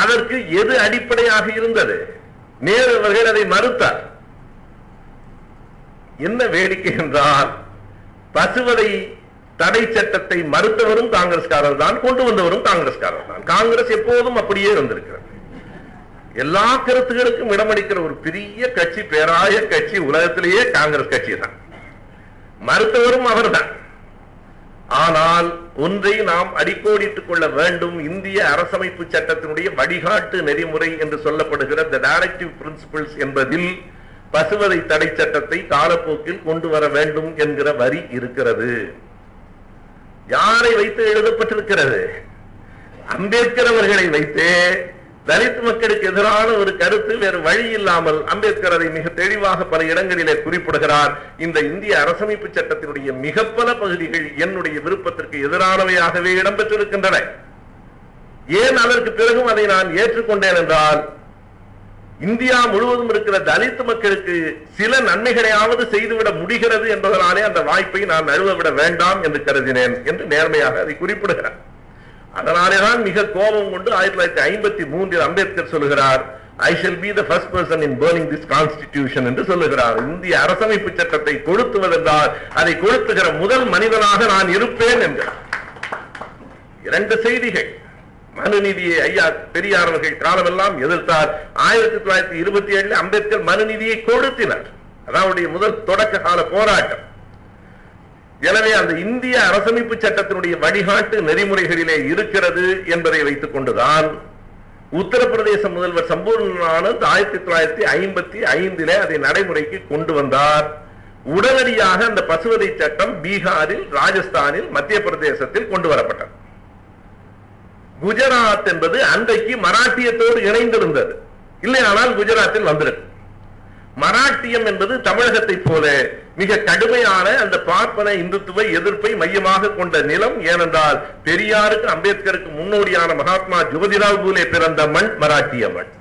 அதற்கு எது அடிப்படையாக இருந்தது? நேரு அவர்கள் அதை மறுத்தார். என்ன வேடிக்கை என்றால், பசுவதை தடை சட்டத்தை மறுத்தவரும் காங்கிரஸ்காரர் தான், கொண்டு வந்தவரும் காங்கிரஸ்காரர் தான். காங்கிரஸ் எப்போதும் அப்படியே இருந்திருக்கிறது. எல்லா கருத்துகளுக்கும் இடமளிக்கிற ஒரு பெரிய கட்சி, பேராய கட்சி உலகத்திலேயே காங்கிரஸ் கட்சி தான். மறுத்தவரும் அவர் தான். ஆனால் ஒன்றை நாம் அடிக்கோடிட்டுக் கொள்ள வேண்டும். இந்திய அரசமைப்பு சட்டத்தினுடைய வழிகாட்டு நெறிமுறை என்று சொல்லப்படுகிற தி டைரக்டிவ் பிரின்சிபிள்ஸ் என்பதில் பசுவதை தடை சட்டத்தை காலப்போக்கில் கொண்டு வர வேண்டும் என்கிற வரி இருக்கிறது. யாரை வைத்து எழுதப்பட்டிருக்கிறது? அம்பேத்கர் அவர்களை வைத்து. தலித் மக்களுக்கு எதிரான ஒரு கருத்து வேறு வழி இல்லாமல் அம்பேத்கரை மிக தெளிவாக பல இடங்களிலே குறிப்பிடுகிறார். இந்த இந்திய அரசமைப்பு சட்டத்தினுடைய மிக பல பகுதிகள் என்னுடைய விருப்பத்திற்கு எதிரானவையாகவே இடம்பெற்றிருக்கின்றன. ஏன் அதற்கு பிறகும் அதை நான் ஏற்றுக்கொண்டேன் என்றால், இந்தியா முழுவதும் இருக்கிற தலித் மக்களுக்கு சில நன்மைகளையாவது செய்துவிட முடிகிறது என்பதனாலே அந்த வாய்ப்பை நான் நழுவவிட வேண்டாம் என்று கருதினேன் என்று நேர்மையாக அதை குறிப்பிடுகிறார். அதனாலேதான் மிக கோபம் கொண்டு 1953 அம்பேத்கர் சொல்லுகிறார், I shall be the first person in burning this constitution என்று சொல்லுகிறார். இந்திய அரசமைப்பு சட்டத்தை கொளுத்துவதென்றால் அதை கொளுத்துகிற முதல் மனிதனாக நான் இருப்பேன் என்கிறார். இரண்டு செய்திகள். மனுநீதியை ஐயா பெரியார் அவர்கள் காலமெல்லாம் எதிர்த்தார். 1927 அம்பேத்கர் மனுநீதியை கொடுத்தினார். அதாவது முதல் தொடக்க கால போராட்டம். எனவே அந்த இந்திய அரசமைப்பு சட்டத்தினுடைய வழிகாட்டு நெறிமுறைகளிலே இருக்கிறது என்பதை வைத்துக் கொண்டுதான் உத்தரப்பிரதேச முதல்வர் சம்பூர்ணானந்த் 1955 அதை நடைமுறைக்கு கொண்டு வந்தார். உடனடியாக அந்த பசுவதை சட்டம் பீகாரில், ராஜஸ்தானில், மத்திய பிரதேசத்தில் கொண்டு வரப்பட்டது. குஜராத் என்பது அன்றைக்கு மராட்டியத்தோடு இணைந்திருந்தது. இல்லையானால் குஜராத்தில் வந்திருக்கும். மராட்டியம் என்பது தமிழகத்தை போல மிக கடுமையான அந்த பார்ப்பன இந்துத்துவ எதிர்ப்பை மையமாக கொண்ட நிலம். ஏனென்றால் பெரியாருக்கு அம்பேத்கருக்கு முன்னோடியான மகாத்மா ஜோதிராவ் பூலே பிறந்த மண் மராட்டிய மண்.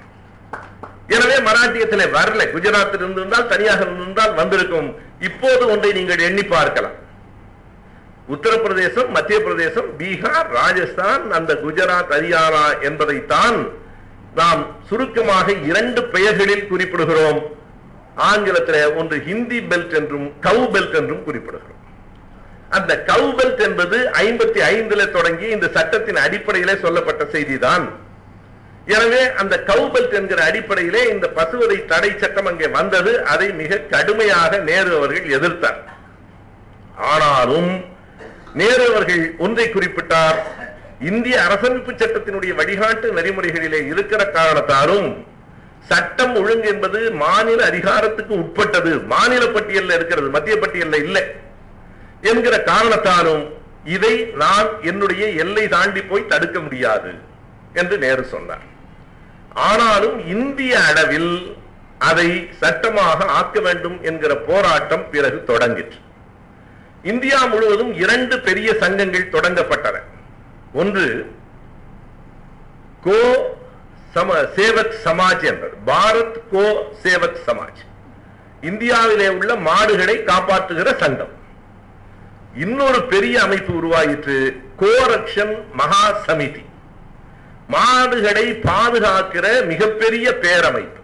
எனவே மராட்டியத்திலே வரல. குஜராத்தில் இருந்திருந்தால், தனியாக இருந்திருந்தால் வந்திருக்கும். இப்போது ஒன்றை நீங்கள் எண்ணி பார்க்கலாம். உத்தரப்பிரதேசம், மத்திய பிரதேசம், பீகார், ராஜஸ்தான், அந்த குஜராத், ஹரியானா என்பதைத்தான் நாம் சுருக்கமாக 2 பெயர்களில் குறிப்பிடுகிறோம். ஆங்கிலத்தில் ஒன்று ஹிந்தி பெல்ட் என்றும் கவு பெல்ட் என்றும் குறிப்பிடுகிறோம். அந்த கவு பெல்ட் என்பது 1955 தொடங்கி இந்த சட்டத்தின் அடிப்படையிலே சொல்லப்பட்ட செய்திதான். எனவே அந்த கவு பெல்ட் என்கிற அடிப்படையிலே இந்த பசுவதை தடை சட்டம் அங்கே வந்தது. அதை மிக கடுமையாக நேரு அவர்கள் எதிர்த்தார். ஆனாலும் நேரு அவர்கள் ஒன்றை குறிப்பிட்டார். இந்திய அரசமைப்பு சட்டத்தினுடைய வழிகாட்டு நெறிமுறைகளிலே இருக்கிற காரணத்தாலும் சட்டம் ஒழுங்கு என்பது மாநில அதிகாரத்துக்கு உட்பட்டது, மாநில பட்டியலில் இருக்கிறது, மத்திய பட்டியலில் இல்லை என்கிற காரணத்தாலும் இதை நான் என்னுடைய எல்லை தாண்டி போய் தடுக்க முடியாது என்று நேரு சொன்னார். ஆனாலும் இந்திய அளவில் அதை சட்டமாக ஆக்க வேண்டும் என்கிற போராட்டம் பிறகு தொடங்கிற்று. இந்தியா முழுவதும் 2 பெரிய சங்கங்கள் தொடங்கப்பட்டன. ஒன்று கோ சேவக் சமாஜ் என்பது, பாரத் கோ சேவக் சமாஜ், இந்தியாவிலே உள்ள மாடுகளை காப்பாற்றுகிற சங்கம். இன்னொரு பெரிய அமைப்பு உருவாயிற்று, கோரக்ஷன் மகா சமிதி. மாடுகளை பாதுகாக்கிற மிகப்பெரிய பேரமைப்பு.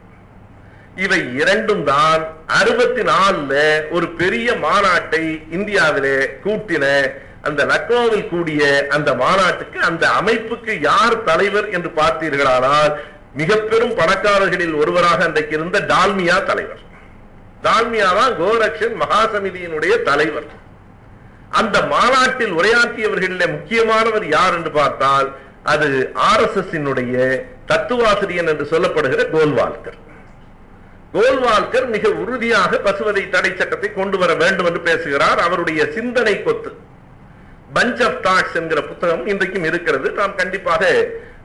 இவை இரண்டும் தான் 64 ஒரு பெரிய மாநாட்டை இந்தியாவிலே கூட்டின. அந்த லக்னோவில் கூடிய அந்த மாநாட்டுக்கு, அந்த அமைப்புக்கு யார் தலைவர் என்று பார்த்தீர்களானால், மிக பெரும் பணக்காரர்களில் ஒருவராக அன்றைக்கு இருந்த டால்மியா தலைவர். டால்மியா தான் கோரக்ஷன் மகா சமிதியினுடைய தலைவர். அந்த மாநாட்டில் உரையாற்றியவர்களில் முக்கியமானவர் யார் என்று பார்த்தால், அது ஆர் எஸ் எஸ் தத்துவாசிரியன் என்று சொல்லப்படுகிற கோல்வால்கர். கோல்வால்கர் மிக உறுதியாக பசுவதை தடை சட்டத்தை கொண்டு வர வேண்டும் என்று பேசுகிறார். அவருடைய சிந்தனை கொத்து பஞ்ச் ஆஃப் தாட்ஸ் என்கிற புத்தகம் இன்றைக்கும் இருக்கிறது. நாம் கண்டிப்பாக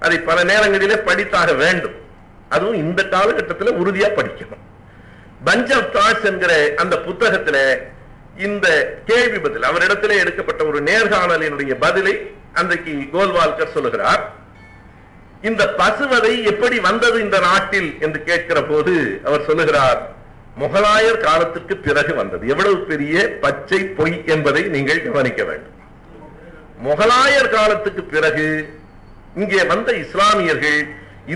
அதை பல நேரங்களிலே படித்தாக வேண்டும். அதுவும் இந்த காலகட்டத்தில் உறுதியா படிக்கணும். பஞ்ச் ஆஃப் தாட்ஸ் என்கிற அந்த புத்தகத்துல இந்த கேள்வி பதில் அவரிடத்திலே எடுக்கப்பட்ட ஒரு நேர்காணலினுடைய பதிலை அன்றைக்கு கோல்வால்கர் சொல்லுகிறார். இந்த பசுவதை எப்படி வந்தது இந்த நாட்டில் என்று கேட்கிற போது அவர் சொல்லுகிறார், முகலாயர் காலத்திற்கு பிறகு வந்தது. எவ்வளவு பெரிய பச்சை பொய் என்பதை நீங்கள் கவனிக்க வேண்டும். முகலாயர் காலத்துக்கு பிறகு இங்கே வந்த இஸ்லாமியர்கள்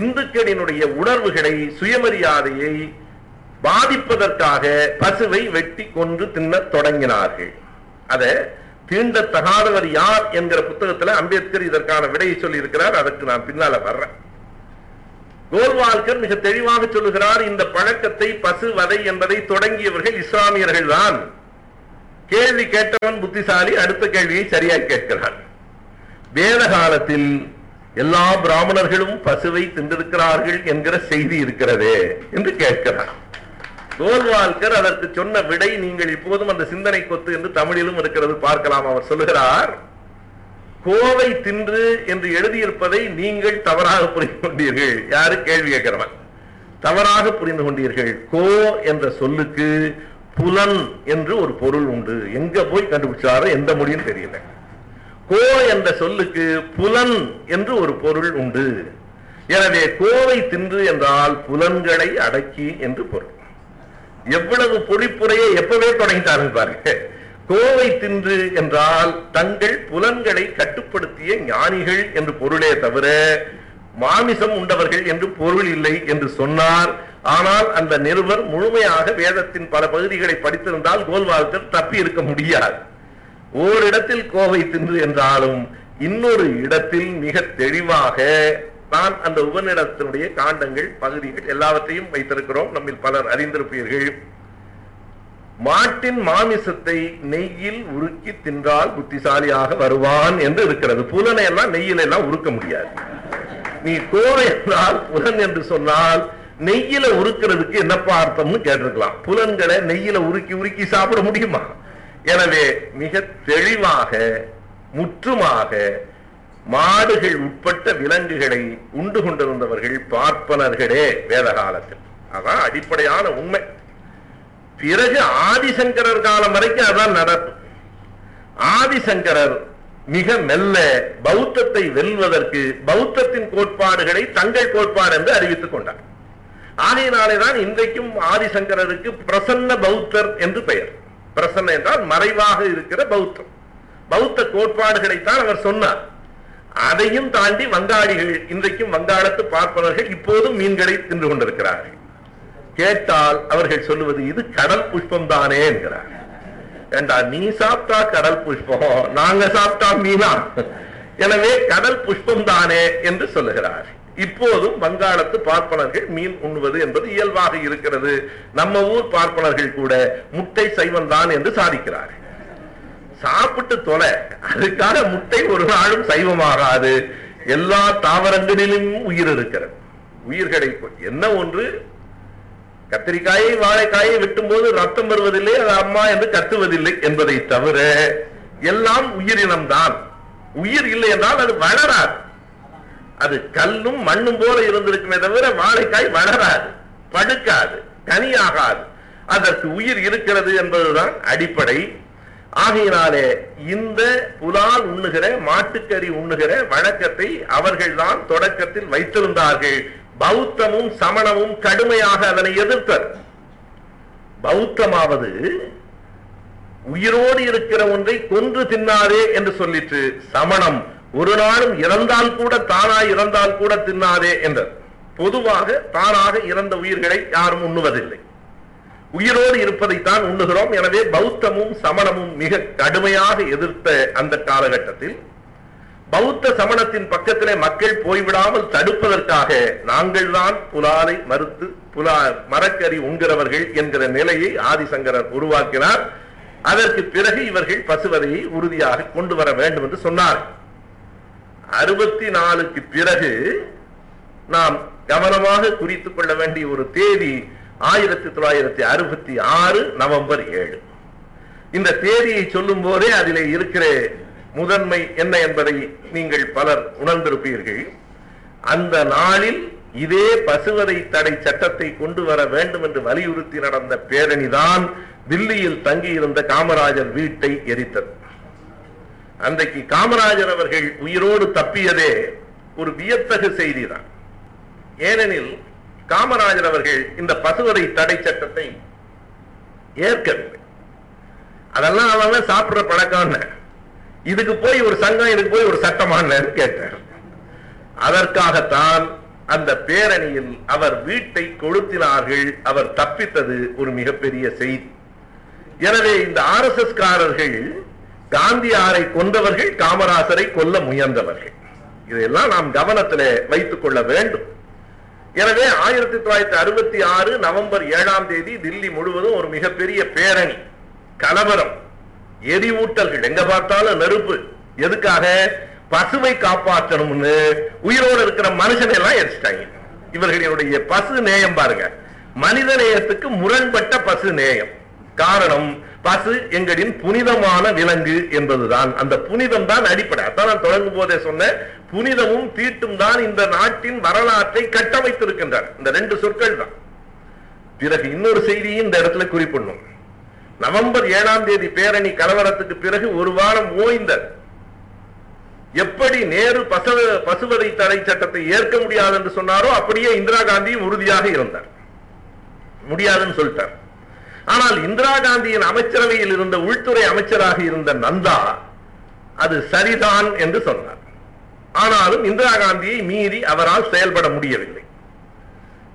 இந்துக்களினுடைய உணர்வுகளை, சுயமரியாதையை பாதிப்பதற்காக பசுவை வெட்டி கொன்று தின்ன தொடங்கினார்கள். அதை தீண்டத்தகாதவர் யார் என்கிற புத்தகத்தில் அம்பேத்கர் இதற்கான விடையை சொல்லி இருக்கிறார். அதற்கு நான் பின்னால வர்றேன். கோல்வால்கர் மிக தெளிவாக சொல்லுகிறார், இந்த பழக்கத்தை, பசுவதை என்பதை தொடங்கியவர்கள் இஸ்லாமியர்கள் தான். கேள்வி கேட்டவன் புத்திசாலி, அடுத்த கேள்வியை சரியாக கேட்கிறான். வேத காலத்தில் எல்லா பிராமணர்களும் பசுவை தின்றிருக்கிறார்கள் என்கிற செய்தி இருக்கிறது என்று கேட்கிறான். கோல்வால்கர் அதற்கு சொன்ன விடை நீங்கள் இப்போதும் அந்த சிந்தனை கொத்து என்று தமிழிலும் இருக்கிறது, பார்க்கலாம். அவர் சொல்லுகிறார், கோவை தின்று என்று எழுதியிருப்பதை நீங்கள் தவறாக புரிந்து கொண்டீர்கள். யாரு? கேள்வி கேட்கிறவன். தவறாக புரிந்து கொண்டீர்கள். கோ என்ற சொல்லுக்கு புலன் என்று ஒரு பொருள் உண்டு. எங்க போய் கண்டுபிடிச்சாரோ எந்த மொழியும் தெரியல. கோ என்ற சொல்லுக்கு புலன் என்று ஒரு பொருள் உண்டு. எனவே கோவை தின்று என்றால் புலன்களை அடக்கி என்று பொருள். எவ்வளவு பொழிப்புரையை எப்பவே தொடங்கிட்டார்கள் பாருங்க. கோவை தின்று என்றால் தங்கள் புலன்களை கட்டுப்படுத்திய ஞானிகள் என்று பொருளே தவிர மாமிசம் உண்டவர்கள் என்று பொருள் இல்லை என்று சொன்னார். ஆனால் அந்த நிருபர் முழுமையாக வேதத்தின் பல பகுதிகளை படித்திருந்தால் கோல்வால்கர் தப்பி இருக்க முடியாது. ஓரிடத்தில் கோவை தின்று என்றாலும் இன்னொரு இடத்தில் மிக தெளிவாக நான் அந்த உபநிடத்தினுடைய காண்டங்கள், பகுதிகள் எல்லாவற்றையும் வைத்திருக்கிறோம். நம்மில் பலர் அறிந்திருப்பீர்கள். மாட்டின் மாமிசத்தை நெய்யில் உருக்கி தின்றால் புத்திசாலியாக வருவான் என்று இருக்கிறது. புலனை எல்லாம் நெய்யில எல்லாம் உருக்க முடியாது. நீ கோவை என்றால் புலன் என்று சொன்னால் நெய்யில உருக்கிறதுக்கு என்னப்பா அர்த்தம்னு கேட்டிருக்கலாம். புலன்களை நெய்யில உருக்கி உருக்கி சாப்பிட முடியுமா? எனவே மிக தெளிவாக, முற்றுமாக மாடுகள் உட்பட்ட விலங்குகளை உண்டு கொண்டிருந்தவர்கள் பார்ப்பனர்களே வேத காலத்தில். அதான் அடிப்படையான உண்மை. பிறகு ஆதிசங்கரர் காலம் வரைக்கும் அதான் நடப்பு. ஆதிசங்கரர் மிக மெல்ல பௌத்தத்தை வெல்வதற்கு பௌத்தத்தின் கோட்பாடுகளை தங்கள் கோட்பாடு என்று அறிவித்துக் கொண்டார். ஆகையினாலேதான் இன்றைக்கும் ஆதிசங்கரருக்கு பிரசன்ன பௌத்தர் என்று பெயர். பிரசன்ன என்றால் மறைவாக இருக்கிற பௌத்தம். பௌத்த கோட்பாடுகளைத்தான் அவர் சொன்னார். அதையும் தாண்டி வங்காளிகள், இன்றைக்கும் வங்காளத்து பார்ப்பனர்கள் இப்போதும் மீன்களை தின்று கொண்டிருக்கிறார்கள். கேட்டால் அவர்கள் சொல்லுவது, இது கடல் புஷ்பம் தானே என்கிறார். ஏண்டா, நீ சாப்பிட்டா கடல் புஷ்பம், நாங்க சாப்பிட்டா மீனா, எனவே கடல் புஷ்பம் தானே என்று சொல்லுகிறார். இப்போதும் வங்காளத்து பார்ப்பனர்கள் மீன் உண்ணுவது என்பது இயல்பாக இருக்கிறது. நம்ம ஊர் பார்ப்பனர்கள் கூட முட்டை சைவம் தான் என்று சாதிக்கிறார்கள். சாப்பிட்டு தொலை, அதுக்காக முட்டை ஒரு நாளும் சைவமாகாது. எல்லா தாவரங்களிலும் உயிர் இருக்கிறது. உயிர்களை என்ன ஒன்று, கத்திரிக்காயை வாழைக்காயை வெட்டும் போது ரத்தம் வருவதில்லை, அது அம்மா என்று கத்துவதில்லை என்பதை தவிர எல்லாம் உயிரினம்தான். உயிர் இல்லை என்றால் அது வளராது. அது கல்லும் மண்ணும் போல இருந்திருக்குமே தவிர வாழைக்காய் வளராது, படுக்காது, கனியாகாது. அதற்கு உயிர் இருக்கிறது என்பதுதான் அடிப்படை. ஆகையினாலே இந்த புலால் உண்ணுகிற, மாட்டுக்கறி உண்ணுகிற வழக்கத்தை அவர்கள்தான் தொடக்கத்தில் வைத்திருந்தார்கள். பௌத்தமும் சமணமும் கடுமையாக அதனை எதிர்த்தது. பௌத்தமாவது உயிரோடு இருக்கிற ஒன்றை கொன்று தின்னாதே என்று சொல்லிற்று. சமணம் ஒரு நாளும் இறந்தால் கூட தானாய் இறந்தால் கூட தின்னாதே என்றார். பொதுவாக தானாக இறந்த உயிர்களை யாரும் உண்ணுவதில்லை, உயிரோடு இருப்பதைத்தான் உண்ணுகிறோம். எனவே பௌத்தமும் சமணமும் மிக கடுமையாக எதிர்த்த அந்த காலகட்டத்தில் பௌத்த சமணத்தின் பக்கத்திலே மக்கள் போய்விடாமல் தடுப்பதற்காக நாங்கள் தான் புலாலை மறுத்து மரக்கறி உண்கிறவர்கள் என்கிற நிலையை ஆதிசங்கரர் உருவாக்கினார். அதற்கு பிறகு இவர்கள் பசுவதையை உறுதியாக கொண்டு வர வேண்டும் என்று சொன்னார். 64க்கு பிறகு நாம் கவனமாக குறித்துக் கொள்ள வேண்டிய ஒரு தேதி 1966 நவம்பர் 7. இந்த தேதியை சொல்லும் போதே அதிலே இருக்கிற முதன்மை என்ன என்பதை நீங்கள் பலர் உணர்ந்திருப்பீர்கள். அந்த நாளில் இதே பசுவதை தடை சட்டத்தை கொண்டு வர வேண்டும் என்று வலியுறுத்தி நடந்த பேரணிதான் தில்லியில் தங்கியிருந்த காமராஜர் வீட்டை எரித்தது. அன்றைக்கு காமராஜர் அவர்கள் உயிரோடு தப்பியதே ஒரு வியத்தகு செய்திதான். ஏனெனில் காமராஜர் அவர்கள் இந்த பசுவதை தடை சட்டத்தை ஏற்கவில்லை. அதெல்லாம் அவங்க சாப்பிடுற பழக்கம், இதுக்கு போய் ஒரு சங்கம் இதுக்கு போய் ஒரு சட்டமான கேட்டார். அதற்காகத்தான் அந்த பேரணியில் அவர் வீட்டை கொளுத்தினார்கள். அவர் தப்பித்தது ஒரு மிகப்பெரிய செய்தி. எனவே இந்த ஆர்எஸ்எஸ் காரர்கள் காந்தியாரை கொண்டவர்கள், காமராசரை கொல்ல முயன்றவர்கள். இதையெல்லாம் நாம் கவனத்தில் வைத்துக் கொள்ள வேண்டும். எனவே 1966 நவம்பர் 7 தில்லி முழுவதும் ஒரு மிகப்பெரிய பேரணி, கலவரம், எரிவூட்டல்கள், எங்க பார்த்தாலும் நெருப்பு. எதுக்காக? பசுவை காப்பாற்றணும்னு உயிரோடு இருக்கிற மனுஷனை எல்லாம் எரிச்சிட்டாங்க. இவர்களுடைய பசு நேயம் பாருங்க, மனித நேயத்துக்கு முரண்பட்ட பசு நேயம். காரணம், பசு எங்களின் புனிதமான விலங்கு என்பதுதான். அந்த புனிதம் தான் அடிப்படை. அதான் நான் தொடங்கும் போதே சொன்ன புனிதமும் தீட்டும் தான் இந்த நாட்டின் வரலாற்றை கட்டமைத்திருக்கின்றன. இந்த ரெண்டு சொற்கள் தான். பிறகு இன்னொரு செய்தியும் இந்த இடத்துல குறிப்பிடணும். நவம்பர் 7 பேரணி கலவரத்துக்கு பிறகு ஒரு வாரம் ஓய்ந்தது. எப்படி நேரு பசுவதை தடை சட்டத்தை ஏற்க முடியாது என்று சொன்னாரோ அப்படியே இந்திரா காந்தி உறுதியாக இருந்தார், முடியாதுன்னு சொல்லிட்டார். ஆனால் இந்திரா காந்தியின் அமைச்சரவையில் இருந்த உள்துறை அமைச்சராக இருந்த நந்தா அது சரிதான் என்று சொன்னார். ஆனாலும் இந்திரா காந்தியை மீறி அவரால் செயல்பட முடியவில்லை.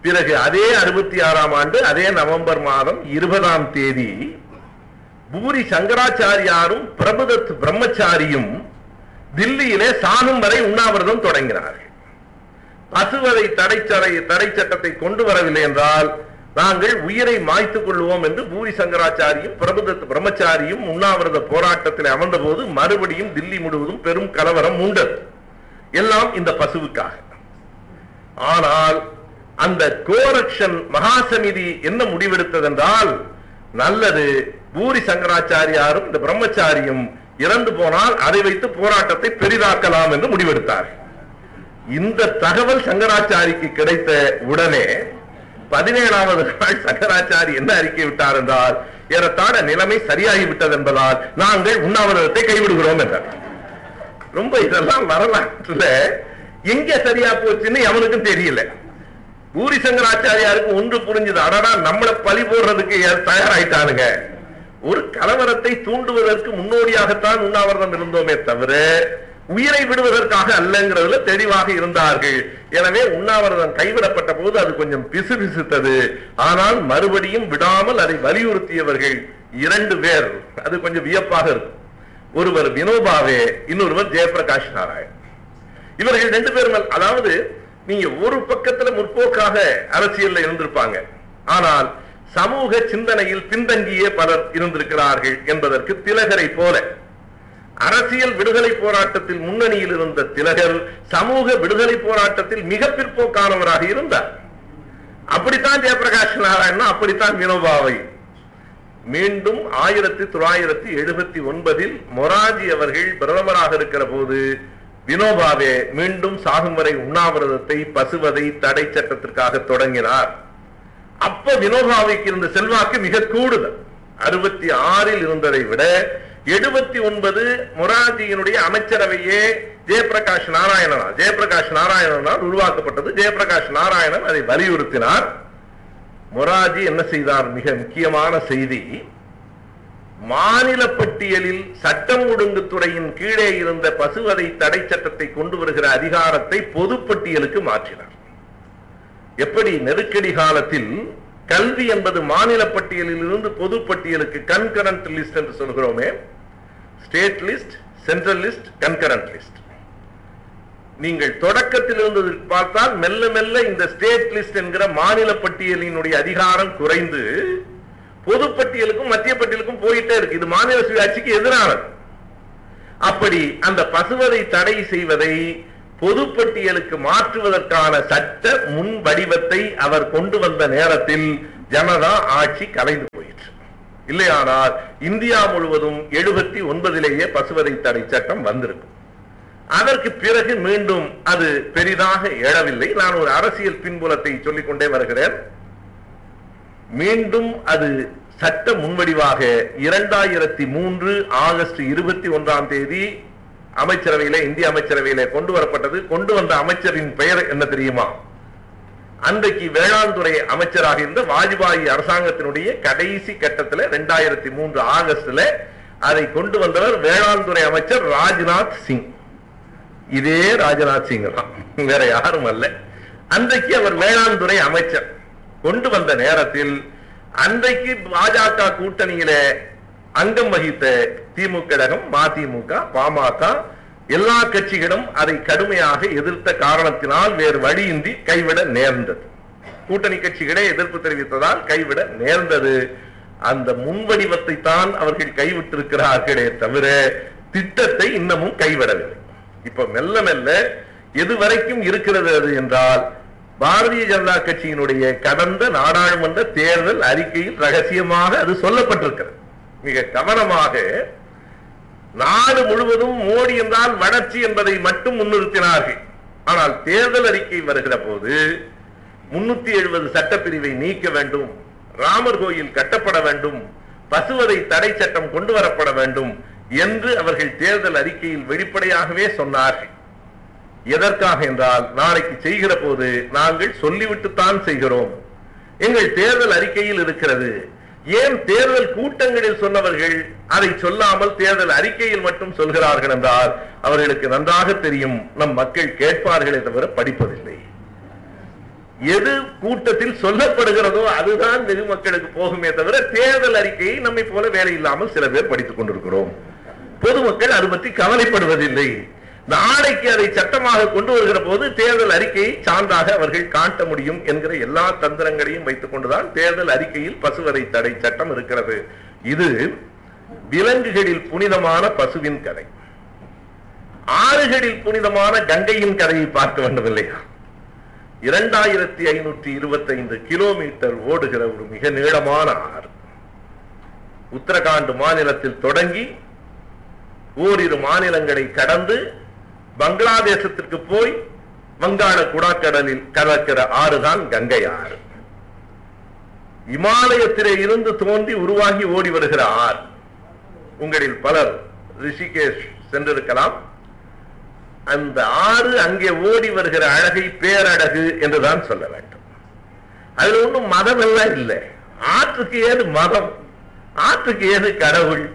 பிறகு அதே 1966 அதே நவம்பர் 20 பூரி சங்கராச்சாரியாரும் பிரபுதத் பிரம்மச்சாரியும் தில்லியிலே சாகும் வரை உண்ணாவிரதம் தொடங்கினார்கள். பசுவதை தடை சட்டத்தை கொண்டு வரவில்லை என்றால் நாங்கள் உயிரை மாய்த்துக் கொள்வோம் என்று பூரி சங்கராச்சாரியும் பிரபுதத் பிரம்மச்சாரியும் உண்ணாவிரத போராட்டத்தில் அமர்ந்த போது மறுபடியும் தில்லி முழுவதும் பெரும் கலவரம் உண்டது. எல்லாம் இந்த பசுவுக்காக. ஆனால் அந்த கோரக்ஷன் மகா சமிதி என்ன முடிவெடுத்தது என்றால், நல்லது, பூரி சங்கராச்சாரியாரும் இந்த பிரம்மச்சாரியும் இறந்து போனால் அதை வைத்து போராட்டத்தை பெரிதாக்கலாம் என்று முடிவெடுத்தார். இந்த தகவல் சங்கராச்சாரிக்கு கிடைத்த உடனே 17வது நாள் சங்கராச்சாரி என்ன அறிக்கை விட்டார் என்றால், ஏறத்தாழ நிலைமை சரியாகிவிட்டது என்பதால் நாங்கள் உண்ணாவிரதத்தை கைவிடுகிறோம் என்றார். ரொம்ப இதெல்லாம் வரலாற்றுல எங்க சரியா போச்சுன்னு எவனுக்கும் தெரியல. பூரி சங்கராச்சாரியாருக்கு ஒன்று புரிஞ்சது, அடடா நம்மளை பழி போடுறதுக்கு தயாராயிட்டானுங்க. ஒரு கலவரத்தை தூண்டுவதற்கு முன்னோடியாகத்தான் உண்ணாவிரதம் இருந்தோமே தவிர உயிரை விடுவதற்காக அல்லங்கிறதுல தெளிவாக இருந்தார்கள். எனவே உண்ணாவிரதம் கைவிடப்பட்ட போது அது கொஞ்சம் பிசுபிசுத்தது. ஆனால் மறுபடியும் விடாமல் அதை வலியுறுத்தியவர்கள் 2 பேர், அது கொஞ்சம் வியப்பாக இருக்கும். ஒருவர் வினோபாவே, இன்னொருவர் ஜெயபிரகாஷ் நாராயண். இவர்கள் 2 பேரும், அதாவது நீங்க ஒரு பக்கத்துல முற்போக்காக அரசியல் இருந்திருப்பாங்க, ஆனால் சமூக சிந்தனையில் பின்தங்கியே பலர் இருந்திருக்கிறார்கள் என்பதற்கு திலகரை போல அரசியல் விடுதலை போராட்டத்தில் முன்னணியில் இருந்த திலகர் சமூக விடுதலை போராட்டத்தில் மிக பிற்போக்கானவராக இருந்தார். அப்படித்தான் ஜெயபிரகாஷ் நாராயணன், அப்படித்தான் வினோபாவை. மீண்டும் 1979 மொராஜி அவர்கள் பிரதமராக இருக்கிற போது வினோபாவே மீண்டும் சாகும் வரை உண்ணாவிரதத்தை பசுவதை தடை சட்டத்திற்காக தொடங்கினார். அப்ப வினோபாவைக்கு இருந்த செல்வாக்கு மிக கூடுதல். 66 இருந்ததை விட 79 மொராஜியினுடைய அமைச்சரவையே ஜெயபிரகாஷ் நாராயணனால் உருவாக்கப்பட்டது. ஜெயபிரகாஷ் நாராயணன் அதை வலியுறுத்தினார். மொராஜி என்ன செய்தார்? மிக முக்கியமான செய்தி, மாநில பட்டியலில் சட்டம் ஒழுங்கு துறையின் கீழே இருந்த பசுவதை தடை சட்டத்தை கொண்டு வருகிற அதிகாரத்தை பொதுப்பட்டியலுக்கு மாற்றினார். எப்படி நெருக்கடி காலத்தில் கல்வி என்பது மாநில பட்டியலில் இருந்து பொதுப்பட்டியலுக்கு கன்கரண்ட் லிஸ்ட் என்று சொல்கிறோமே, state list, central list, concurrent list. நீங்கள் தொடக்கத்தில் இருந்து பார்த்தால் மெல்ல மெல்ல இந்த ஸ்டேட் லிஸ்ட் என்கிற மாநில பட்டியலினுடைய அதிகாரம் குறைந்து பொதுப்பட்டியலுக்கும் மத்திய பட்டியலுக்கும் போயிட்டே இருக்கு. இது மாநில சுயாட்சிக்கு எதிரானது. அப்படி அந்த பசுவதை தடை செய்வதை பொதுப்பட்டியலுக்கு மாற்றுவதற்கான சட்ட முன் வடிவத்தை அவர் கொண்டு வந்த நேரத்தில் ஜனதா ஆட்சி கலைந்து போயிற்று. இல்லையானால் இந்தியா முழுவதும் 79 பசுவதை தடை சட்டம் வந்திருக்கும். அதற்கு பிறகு மீண்டும் அது பெரிதாக எழவில்லை. நான் ஒரு அரசியல் பின்புலத்தை சொல்லிக்கொண்டே வருகிறேன். மீண்டும் அது சட்ட முன்வடிவாக 2003 ஆகஸ்ட் 21 அமைச்சரவையில, இந்திய அமைச்சரவையில கொண்டு வரப்பட்டது. கொண்டு வந்த அமைச்சரின் பெயர் என்ன தெரியுமா? அன்றைக்கு வேளாண் துறை அமைச்சராக இருந்த வாஜ்பாயி அரசாங்கத்தினுடைய கடைசி கட்டத்தில் 2003 ஆகஸ்ட்ல அதை கொண்டு வந்தவர் வேளாண் துறை அமைச்சர் ராஜ்நாத் சிங். இதே ராஜ்நாத் சிங் தான், வேற யாரும் அல்ல. அன்றைக்கு அவர் வேளாண் துறை அமைச்சர். கொண்டு வந்த நேரத்தில் அன்றைக்கு பாஜக கூட்டணியில அங்கம் வகித்த திமுக, மதிமுக, பாமக எல்லா கட்சிகளும் அதை கடுமையாக எதிர்த்த காரணத்தினால் வேறு வழியின்றி கைவிட நேர்ந்தது. கூட்டணி கட்சிகளே எதிர்ப்பு தெரிவித்ததால் கைவிட நேர்ந்தது. அந்த முன்வடிவத்தை தான் அவர்கள் கைவிட்டிருக்கிறார்களே தவிர திட்டத்தை இன்னமும் கைவிடவில்லை. இப்ப மெல்ல மெல்ல எதுவரைக்கும் இருக்கிறது என்றால், பாரதிய ஜனதா கட்சியினுடைய கடந்த நாடாளுமன்ற தேர்தல் அறிக்கையில் ரகசியமாக அது சொல்லப்பட்டிருக்கிறது. மிக கவனமாக நாடு முழுவதும் மோடி என்றால் வளர்ச்சி என்பதை மட்டும் முன்னிறுத்தினார்கள். ஆனால் தேர்தல் அறிக்கை வருகிற போது 370 சட்டப்பிரிவை நீக்க வேண்டும், ராமர் கோயில் கட்டப்பட வேண்டும், பசுவதை தடை சட்டம் கொண்டு வரப்பட வேண்டும் என்று அவர்கள் தேர்தல் அறிக்கையில் வெளிப்படையாகவே சொன்னார்கள். எதற்காக என்றால், நாளைக்கு செய்கிற போது நாங்கள் சொல்லிவிட்டுத்தான் செய்கிறோம், எங்கள் தேர்தல் அறிக்கையில் இருக்கிறது. ஏன் தேர்தல் கூட்டங்களில் சொன்னவர்கள் அதை சொல்லாமல் தேர்தல் அறிக்கையில் மட்டும் சொல்கிறார்கள் என்றால், அவர்களுக்கு நன்றாக தெரியும் நம் மக்கள் கேட்பார்களே தவிர படிப்பதில்லை. எது கூட்டத்தில் சொல்லப்படுகிறதோ அதுதான் வெகு மக்களுக்கு போகுமே தவிர, தேர்தல் அறிக்கையை நம்மை போல வேலை இல்லாமல் சில பேர் படித்துக் கொண்டிருக்கிறோம். பொதுமக்கள் அது பற்றி கவலைப்படுவதில்லை. நாளைக்கு அதை சட்டமாக கொண்டு வருகிற போது தேர்தல் அறிக்கையை சான்றாக அவர்கள் காட்ட முடியும் என்கிற எல்லா தந்திரங்களையும் வைத்துக் கொண்டுதான் தேர்தல் அறிக்கையில் பசுவதை தடை சட்டம் இருக்கிறது. இது விலங்குகளில் புனிதமான பசுவின் கதை, ஆறுகளில் புனிதமான கங்கையின் கதையை பார்க்க வேண்டும் இல்லையா? 2525 கிலோமீட்டர் ஓடுகிற ஒரு மிக நீளமான ஆறு. உத்தரகாண்ட் மாநிலத்தில் தொடங்கி ஓரிரு மாநிலங்களை கடந்து பங்களாதேசத்திற்கு போய் வங்காள குடாக்கடலில் கலக்கிற ஆறுதான் கங்கை ஆறு. இமாலயத்திலே இருந்து தோன்றி உருவாகி ஓடி வருகிற ஆறு. உங்களில் பலர் ரிஷிகேஷ் சென்றிருக்கலாம். அந்த ஆறு அங்கே ஓடி வருகிற அழகை பேரழகு என்றுதான் சொல்ல வேண்டும். அதுல ஒன்றும் மதம் எல்லாம் இல்லை. ஆற்றுக்கு ஏது மதம், ஆற்றுக்கு ஏது கடவுள்?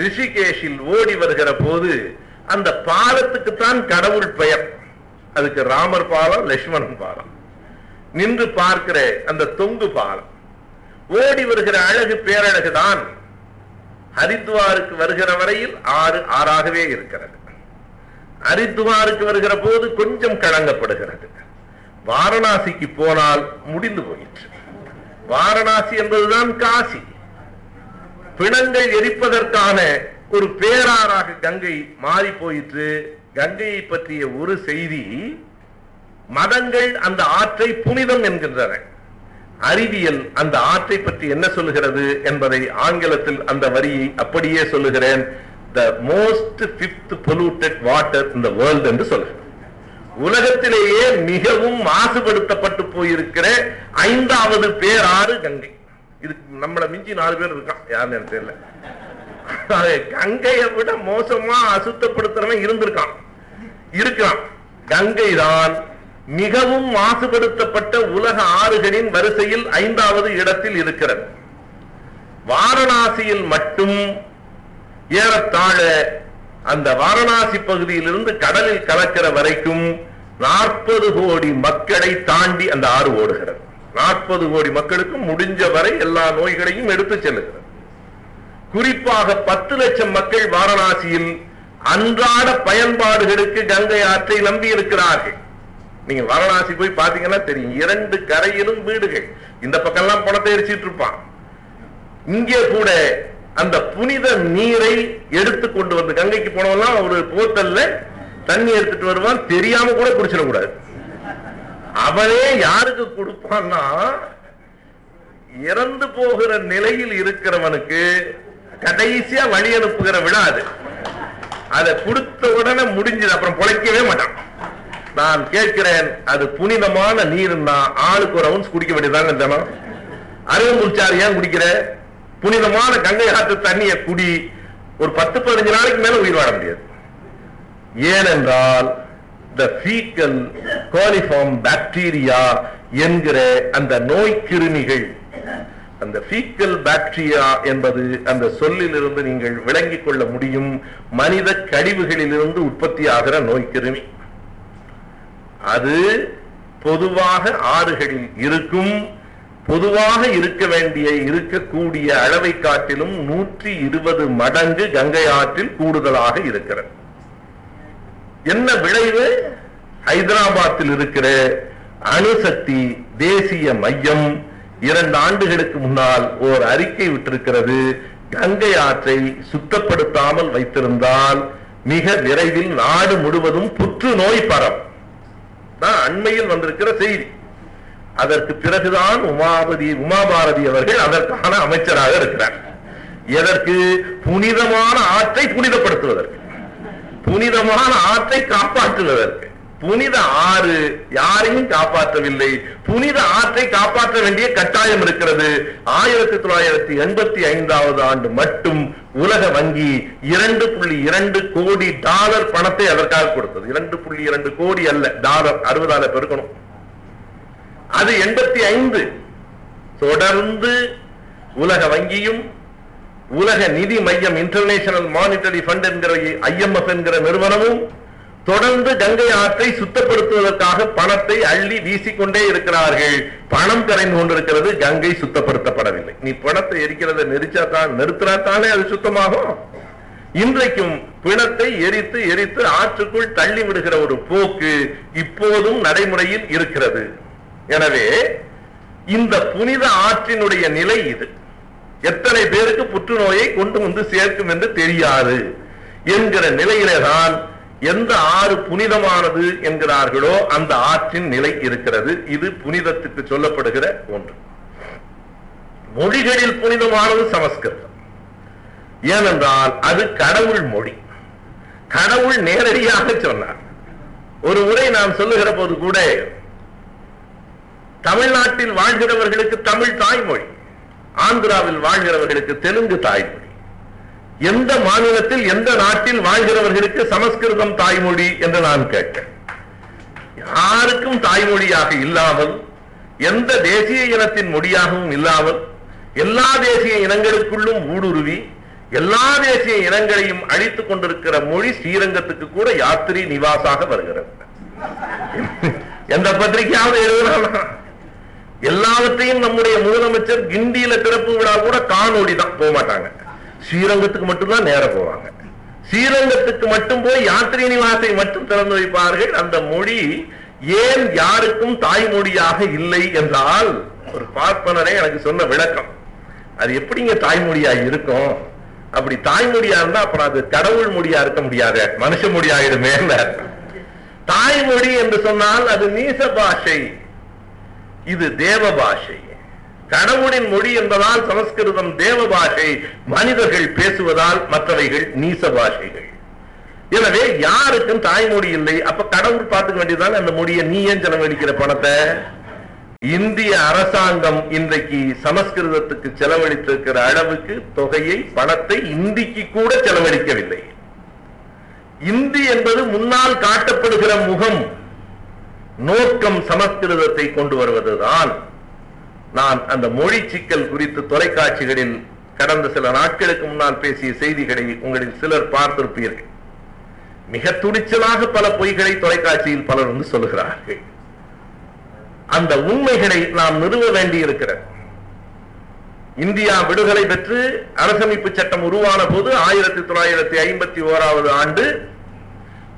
ரிஷிகேஷில் ஓடி வருகிற போது அந்த பாலத்துக்குத்தான் கடவுள் பெயர். அதுக்கு ராமர் பாலம், லட்சுமணன் பாலம், நின்று பார்க்கிற அந்த தொங்கு பாலம். ஓடி வருகிற அழகு பேரழகுதான். ஹரித்வாருக்கு வருகிற வரையில் ஆறு ஆறாகவே இருக்கிறது. ஹரித்வாருக்கு வருகிற போது கொஞ்சம் கலங்கப்படுகிறது. வாரணாசிக்கு போனால் முடிந்து போயிற்று. வாரணாசி என்பதுதான் காசி. பிணங்கள் எரிப்பதற்கான ஒரு பேராறாக கங்கை மாறி போயிற்று. கங்கையை பற்றிய ஒரு செய்தி, மதங்கள் அந்த ஆற்றை புனிதம் என்கின்றன, அறிவியல் அந்த ஆற்றை பற்றி என்ன சொல்கிறது என்பதை ஆங்கிலத்தில் அந்த வரியை அப்படியே சொல்லுகிறேன். The most 5th polluted water in the world என்று சொல்கிறேன். உலகத்திலேயே மிகவும் மாசுபடுத்தப்பட்டு போயிருக்கிற 5வது பேராறு கங்கை. இது நம்மளை மிஞ்சி 4 பேர் இருக்கான், யாருன்னு தெரியல. கங்கையை விட மோசமா அசுத்தப்படுத்துறவன் இருந்திருக்கான். கங்கை தான் மிகவும் மாசுபடுத்தப்பட்ட உலக ஆறுகளின் வரிசையில் 5வது இடத்தில் இருக்கிறது. வாரணாசியில் மட்டும் ஏறத்தாழ அந்த வாரணாசி பகுதியிலிருந்து கடலில் கலக்கிற வரைக்கும் 40 கோடி மக்களை தாண்டி அந்த ஆறு ஓடுகிறது. 40 கோடி மக்களுக்கும் முடிஞ்ச வரை எல்லா நோய்களையும் எடுத்து செல்லுகிறது. குறிப்பாக 10 லட்சம் மக்கள் வாரணாசியில் அன்றாட பயன்பாடுகளுக்கு கங்கை ஆற்றை நம்பி இருக்கிறார்கள். நீங்க வாரணாசி போய் பாத்தீங்கன்னா தெரியும், 2 கரையிலும் வீடுகள். இந்த பக்கம் எல்லாம் பணத்தை எரிச்சிட்டு இருப்பான். இங்கே கூட அந்த புனித நீரை எடுத்து கொண்டு வந்து கங்கைக்கு போனவெல்லாம் ஒரு போத்தல்ல தண்ணி எடுத்துட்டு வருவான். தெரியாம கூட குடிச்சிடக்கூடாது. அவனே யாருக்கு கொடுப்பான்னா இறந்து போகிற நிலையில் இருக்கிறவனுக்கு கடைசியா வழி அனுப்புகிற விழா அது. அதை கொடுத்த உடனே முடிஞ்சது, அப்புறம் பொழைக்கவே மாட்டான். நான் கேட்கிறேன், அது புனிதமான நீர்னா ஆளுக்கு ஒரு அவுன்ஸ் குடிக்க வேண்டியதாங்க. அருகம்புல்சாரி ஏன் குடிக்கிற புனிதமான கங்கை ஆற்று தண்ணியை குடி, ஒரு 10-15 நாளைக்கு மேல உயிர் வாழ முடியாது. ஏனென்றால் the fecal coliform bacteria என்கிற அந்த நோய் கிருமிகள், அந்த fecal bacteria என்பது அந்த சொல்லிலிருந்து நீங்கள் விளங்கிக் கொள்ள முடியும், மனித கழிவுகளிலிருந்து உற்பத்தி ஆகிற நோய் கிருமி. அது பொதுவாக ஆறுகளில் இருக்கும், பொதுவாக இருக்க வேண்டிய இருக்கக்கூடிய அளவை காட்டிலும் 120 மடங்கு கங்கை ஆற்றில் கூடுதலாக இருக்கிறது. என்ன விளைவு? ஹைதராபாத்தில் இருக்கிற அணுசக்தி தேசிய மையம் 2 ஆண்டுகளுக்கு முன்னால் ஓர் அறிக்கை விட்டிருக்கிறது. கங்கை ஆற்றை சுத்தப்படுத்தாமல் வைத்திருந்தால் மிக விரைவில் நாடு முழுவதும் புற்றுநோய் பரவும். தான் அண்மையில் வந்திருக்கிற செய்தி. அதற்கு பிறகுதான் உமாபாரதி அவர்கள் அதற்கான அமைச்சராக இருக்கிறார். எதற்கு? புனிதமான ஆற்றை புனிதப்படுத்துவதற்கு, புனிதமான ஆற்றை காப்பாற்றுவதற்கு. புனித ஆறு யாரையும் காப்பாற்றவில்லை, புனித ஆற்றை காப்பாற்ற வேண்டிய கட்டாயம் இருக்கிறது. 1985ஆம் ஆண்டு மட்டும் உலக வங்கி 2.2 கோடி டாலர் பணத்தை அதற்காக கொடுத்தது. 2.2 கோடி அல்ல, டாலர். 60 பெருக்கணும். அது 85. தொடர்ந்து உலக வங்கியும் உலக நிதி மையம் இன்டர்நேஷனல் மானிட்டரி ஃபண்ட் என்கிற IMF என்கிற நிறுவனமும் தொடர்ந்து கங்கை ஆற்றை சுத்தப்படுத்துவதற்காக பணத்தை அள்ளி வீசிக்கொண்டே இருக்கிறார்கள். பணம் கரைந்து கொண்டிருக்கிறது, கங்கை சுத்தப்படுத்தப்படவில்லை. நீ பணத்தை எரிக்கிறத நிறுத்தினாத்தானே அது சுத்தமாகும். இன்றைக்கும் பிணத்தை எரித்து எரித்து ஆற்றுக்குள் தள்ளி விடுகிற ஒரு போக்கு இப்போதும் நடைமுறையில் இருக்கிறது. எனவே இந்த புனித ஆற்றினுடைய நிலை இது. எத்தனை பேருக்கு புற்றுநோயை கொண்டு வந்து சேர்க்கும் என்று தெரியாது என்கிற நிலையிலேதான் எந்த ஆறு புனிதமானது என்கிறார்களோ அந்த ஆற்றின் நிலை இருக்கிறது. இது புனிதத்துக்கு சொல்லப்படுகிற ஒன்று. மொழிகளில் புனிதமானது சமஸ்கிருதம். ஏனென்றால் அது கடவுள் மொழி. கடவுள் நேரடியாக சொன்னார். ஒரு முறை நான் சொல்லுகிற போது கூட, தமிழ்நாட்டில் வாழ்கிறவர்களுக்கு தமிழ் தாய்மொழி, ஆந்திராவில் வாழ்கிறவர்களுக்கு தெலுங்கு தாய்மொழி, எந்த மாநிலத்தில் எந்த நாட்டில் வாழ்கிறவர்களுக்கு சமஸ்கிருதம் தாய்மொழி என்று நான் கேட்டேன். யாருக்கும் தாய்மொழியாக இல்லாமல், எந்த தேசிய இனத்தின் மொழியாகவும் இல்லாமல், எல்லா தேசிய இனங்களுக்குள்ளும் ஊடுருவி எல்லா தேசிய இனங்களையும் அழித்துக் கொண்டிருக்கிற மொழி ஸ்ரீரங்கத்துக்கு கூட யாத்திரை நிவாசாக வருகிறது. எந்த பத்திரிகையாவது எழுதுனா எல்லாவற்றையும் நம்முடைய முதலமைச்சர் கிண்டியில திறப்பு விழா கூட காணொளி தான், போக மாட்டாங்க. ஸ்ரீரங்கத்துக்கு மட்டும்தான் நேர போவாங்க. ஸ்ரீரங்கத்துக்கு மட்டும் போய் யாத்திரை நிவாசை மட்டும் திறந்து வைப்பார்கள். அந்த மொழி ஏன் யாருக்கும் தாய்மொழியாக இல்லை என்றால், ஒரு பார்ப்பனரே எனக்கு சொன்ன விளக்கம், அது எப்படிங்க தாய்மொழியா இருக்கும்? அப்படி தாய்மொழியா இருந்தா அப்புறம் அது கடவுள் மொழியா இருக்க முடியாது, மனுஷ மொழி ஆகிடுமே. தாய்மொழி என்று சொன்னால் அது நீச பாஷை, இது தேவ பாஷை. கடவுளின் மொழி என்பதால் சமஸ்கிருதம் தேவ பாஷை, மனிதர்கள் பேசுவதால் மற்றவைகள் நீச பாஷைகள். எனவே யாருக்கும் தாய்மொழி இல்லை. அப்ப கடவுள் பார்த்துக்க வேண்டியதால் அந்த மொழியை நீ ஏன் செலவழிக்கிற பணத்தை? இந்திய அரசாங்கம் இன்றைக்கு சமஸ்கிருதத்துக்கு செலவழித்திருக்கிற அளவுக்கு தொகையை, பணத்தை இந்திக்கு கூட செலவழிக்கவில்லை. இந்தி என்பது முன்னால் காட்டப்படுகிற முகம், நோக்கம் சமஸ்கிருதத்தை கொண்டு வருவதுதான். நான் அந்த மொழி சிக்கல் குறித்து தொலைக்காட்சிகளில் கடந்த சில நாட்களுக்கு முன்னால் பேசிய செய்திகளை உங்களில் சிலர் பார்த்திருப்பீர்கள். மிக துணிச்சலாக பல பொய்களை தொலைக்காட்சியில் பலர் வந்து சொல்லுகிறார்கள். அந்த உண்மைகளை நாம் நிறுவ வேண்டியிருக்கிறது. இந்தியா விடுதலை பெற்று அரசமைப்பு சட்டம் உருவான போது 1951 ஆண்டு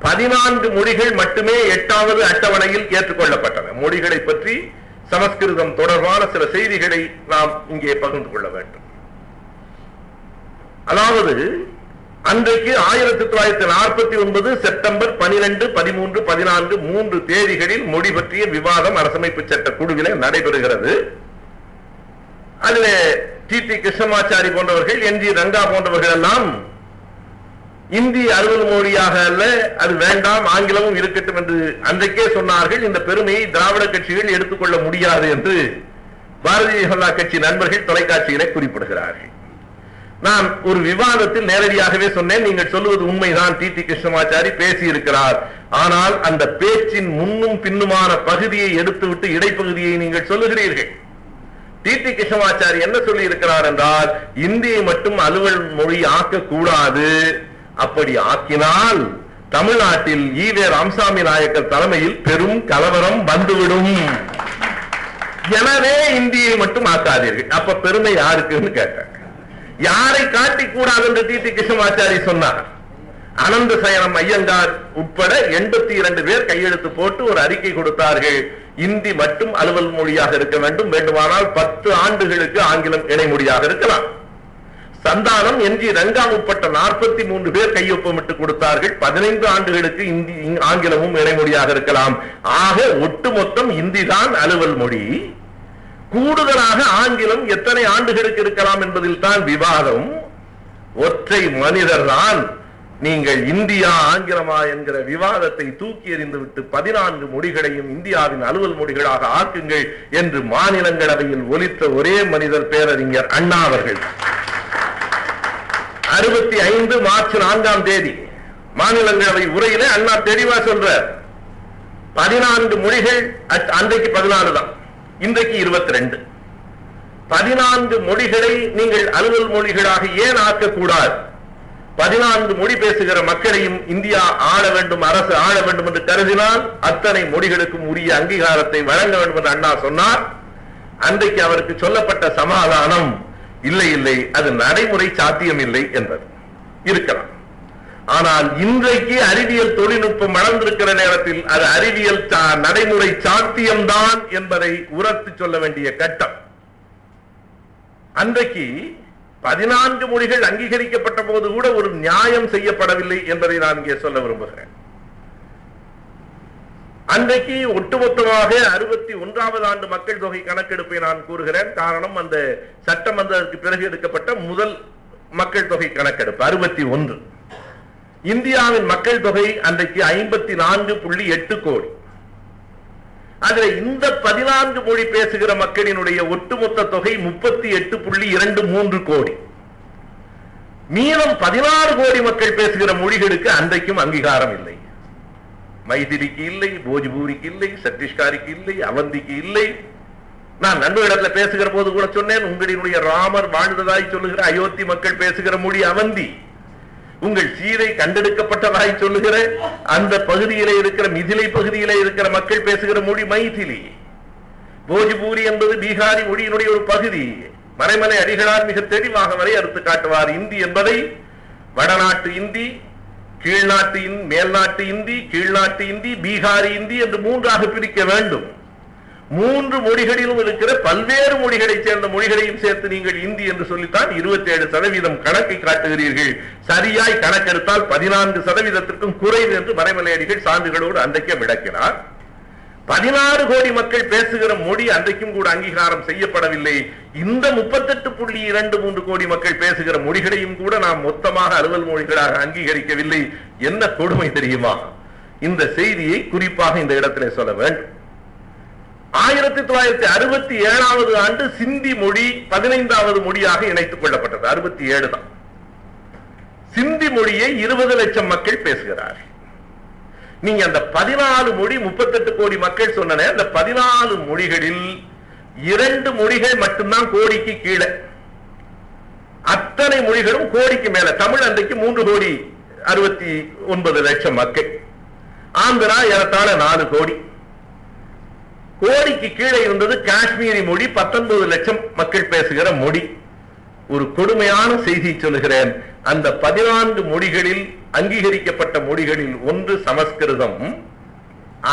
14 மொழிகள் மட்டுமே 8வது அட்டவணையில் ஏற்றுக்கொள்ளப்பட்டன. மொழிகளை பற்றி சமஸ்கிருதம் தொடர்பான சில செய்திகளை நாம் இங்கே பகிர்ந்து கொள்ள வேண்டும். அதாவது அன்றைக்கு 1949 செப்டம்பர் 12, 13, 14 3 தேதிகளில் மொழி பற்றிய விவாதம் அரசமைப்பு சட்ட குழுவிலே நடைபெறுகிறது. அதில் டி.டி. கிருஷ்ணமாச்சாரி போன்றவர்கள், என்.ஜி. ரங்கா போன்றவர்கள் எல்லாம் இந்தி அலுவல் மொழியாக அல்ல, அது வேண்டாம், ஆங்கிலமும் இருக்கட்டும் என்று அன்றைக்கே சொன்னார்கள். இந்த பெருமையை திராவிட கட்சிகள் எடுத்துக்கொள்ள முடியாது என்று பாரதிய ஜனதா கட்சி நண்பர்கள் தொலைக்காட்சியிலே குறிப்பிடுகிறார்கள். நான் ஒரு விவாதத்தில் நேரடியாகவே சொன்னேன், நீங்கள் சொல்லுவது உண்மைதான், டி.டி. கிருஷ்ணமாச்சாரி பேசியிருக்கிறார். ஆனால் அந்த பேச்சின் முன்னும் பின்னுமான பகுதியை எடுத்துவிட்டு இடைப்பகுதியை நீங்கள் சொல்லுகிறீர்கள். டி.டி. கிருஷ்ணமாச்சாரி என்ன சொல்லி இருக்கிறார் என்றால், இந்தியை மட்டும் அலுவல் மொழி ஆக்க கூடாது, அப்படி ஆக்கினால் தமிழ்நாட்டில் ஈவே ராமசாமி நாயக்கர் தலைமையில் பெரும் கலவரம் வந்துவிடும், எனவே இந்தியை மட்டும் ஆக்காதீர்கள். அப்ப பெருமை யாருக்குன்னு கேட்டாங்க. யாரை காட்டி கூடாது என்று டி.டி. கிருஷ்ணமாச்சாரி சொன்னார். அனந்த சயனம் ஐயங்கார் உட்பட 82 பேர் கையெழுத்து போட்டு ஒரு அறிக்கை கொடுத்தார்கள். இந்தி மட்டும் அலுவல் மொழியாக இருக்க வேண்டும், வேண்டுமானால் 10 ஆண்டுகளுக்கு ஆங்கிலம் இணைமொழியாக இருக்கலாம். சந்தானம், என்.ஜி. ரங்கா உட்பட்ட 43 பேர் கையொப்பமிட்டு கொடுத்தார்கள். 15 ஆண்டுகளுக்கு இந்தி ஆங்கிலமும் இணைமொழியாக இருக்கலாம். ஆக ஒட்டு மொத்தம் இந்தி தான் அலுவல் மொழி, கூடுதலாக ஆங்கிலம் எத்தனை ஆண்டுகளுக்கு இருக்கலாம் என்பதில் தான் விவாதம். ஒற்றை மனிதர் தான் நீங்கள் இந்தியா ஆங்கிலமா என்கிற விவாதத்தை தூக்கி எறிந்துவிட்டு 14 மொழிகளையும் இந்தியாவின் அலுவல் மொழிகளாக ஆக்குங்கள் என்று மாநிலங்களவையில் ஒலித்த ஒரே மனிதர் பேரறிஞர் அண்ணா அவர்கள். 65 மார்ச் 4 மாநிலங்களவை உரையிலே அண்ணா தெளிவா சொல்ற, 14 மொழிகள், அன்றைக்கு 14 தான், இன்றைக்கு 22, 14 மொழிகளை நீங்கள் அலுவல் மொழிகளாக ஏன் ஆக்கக்கூடாது? 14 மொழி பேசுகிற மக்களையும் இந்தியா ஆள வேண்டும், அரசு ஆள வேண்டும் என்று கருதினால் அத்தனை மொழிகளுக்கும் உரிய அங்கீகாரத்தை வழங்க வேண்டும் என்று அண்ணா சொன்னார். அன்றைக்கு அவருக்கு சொல்லப்பட்ட சமாதானம், இல்லை இல்லை, அது நடைமுறை சாத்தியம் இல்லை என்பது இருக்கலாம். ஆனால் இன்றைக்கு அறிவியல் தொழில்நுட்பம் வளர்ந்திருக்கிற நேரத்தில் அது அறிவியல் நடைமுறை சாத்தியம்தான் என்பதை உரத்து சொல்ல வேண்டிய கட்டம். அன்றைக்கு 14 மொழிகள் அங்கீகரிக்கப்பட்ட போது கூட ஒரு நியாயம் செய்யப்படவில்லை என்பதை நான் இங்கே சொல்ல விரும்புகிறேன். அன்றைக்கு ஒட்டுமொத்தமாக 61வது ஆண்டு மக்கள் தொகை கணக்கெடுப்பை நான் கூறுகிறேன். காரணம், அந்த சட்டமன்றத்திற்கு பிறகு எடுக்கப்பட்ட முதல் மக்கள் தொகை கணக்கெடுப்பு 61. இந்தியாவின் மக்கள் தொகை அன்றைக்கு 54.8 கோடி. அதுல இந்த 14 மொழி பேசுகிற மக்களினுடைய ஒட்டுமொத்த தொகை 38.23 கோடி. மீதம் 16 கோடி மக்கள் பேசுகிற மொழிகளுக்கு அன்றைக்கும் அங்கீகாரம் இல்லை. மைதிரிக்கு இல்லை, போஜ்பூரிக்கு இல்லை, சத்தீஸ்காரிக்கு இல்லை, அவந்திக்கு இல்லை. நான் நண்பர்களிடத்துல பேசுகிற போது கூட சொன்னேன், உங்களினுடைய ராமர் வாழ்ந்ததாய் சொல்லுகிற அயோத்தி மக்கள் பேசுகிற மொழி அவந்தி, உங்கள் சீதை கண்டெடுக்கப்பட்டதாய் சொல்லுகிற அந்த பகுதியிலே இருக்கிற மிதிலை பகுதியிலே இருக்கிற மக்கள் பேசுகிற மொழி மைதிலி. போஜ்பூரி என்பது பீகாரி மொழியினுடைய ஒரு பகுதி. மறைமலை அடிகளார் மிக தெளிவாக வரையறுத்து காட்டுவார். இந்தி என்பதை வடநாட்டு இந்தி, கீழ்நாட்டு, மேல்நாட்டு இந்தி, கீழ்நாட்டு இந்தி, பீகாரி இந்தி என்று 3ஆக பிரிக்க வேண்டும். 3 மொழிகளிலும் இருக்கிற பல்வேறு மொழிகளைச் சேர்ந்த மொழிகளையும் சேர்த்து நீங்கள் இந்தி என்று சொல்லித்தான் 27% கணக்கை காட்டுகிறீர்கள். சரியாய் கணக்கெடுத்தால் 14% குறைவு என்று மறைமலையடிகள் சான்றுகளோடு அன்றைக்கே விளக்கினார். 16 கோடி மக்கள் பேசுகிற மொழி அன்றைக்கும் கூட அங்கீகாரம் செய்யப்படவில்லை. இந்த 38.23 கோடி மக்கள் பேசுகிற மொழிகளையும் கூட நாம் மொத்தமாக அலுவல் மொழிகளாக அங்கீகரிக்கவில்லை. என்ன கொடுமை தெரியுமா? இந்த செய்தியை குறிப்பாக இந்த இடத்திலே சொல்ல வேண்டும். 1967 ஆண்டு சிந்தி மொழி 15வது மொழியாக இணைத்துக் கொள்ளப்பட்டது. 67 தான். சிந்தி மொழியை 20 லட்சம் மக்கள் பேசுகிறார்கள். நீங்க அந்த 14 மொழி 38 கோடி மக்கள் சொன்னனே, அந்த 14 மொழிகளில் 2 மொழிகள் மட்டும்தான் கோடிக்கு கீழே. அத்தனை மொழிகளும் கோடிக்கு மேல. தமிழ் அன்றைக்கு 3,69,00,000 மக்கள், ஆந்திரா ஏறத்தாழ 4 கோடி, கோடிக்கு கீழே இருந்தது காஷ்மீரி மொழி, 19,00,000 மக்கள் பேசுகிற மொழி. ஒரு கொடுமையான செய்தி சொல்லுகிறேன். அந்த 14 மொழிகளில் அங்கீகரிக்கப்பட்ட மொழிகளில் ஒன்று சமஸ்கிருதம்.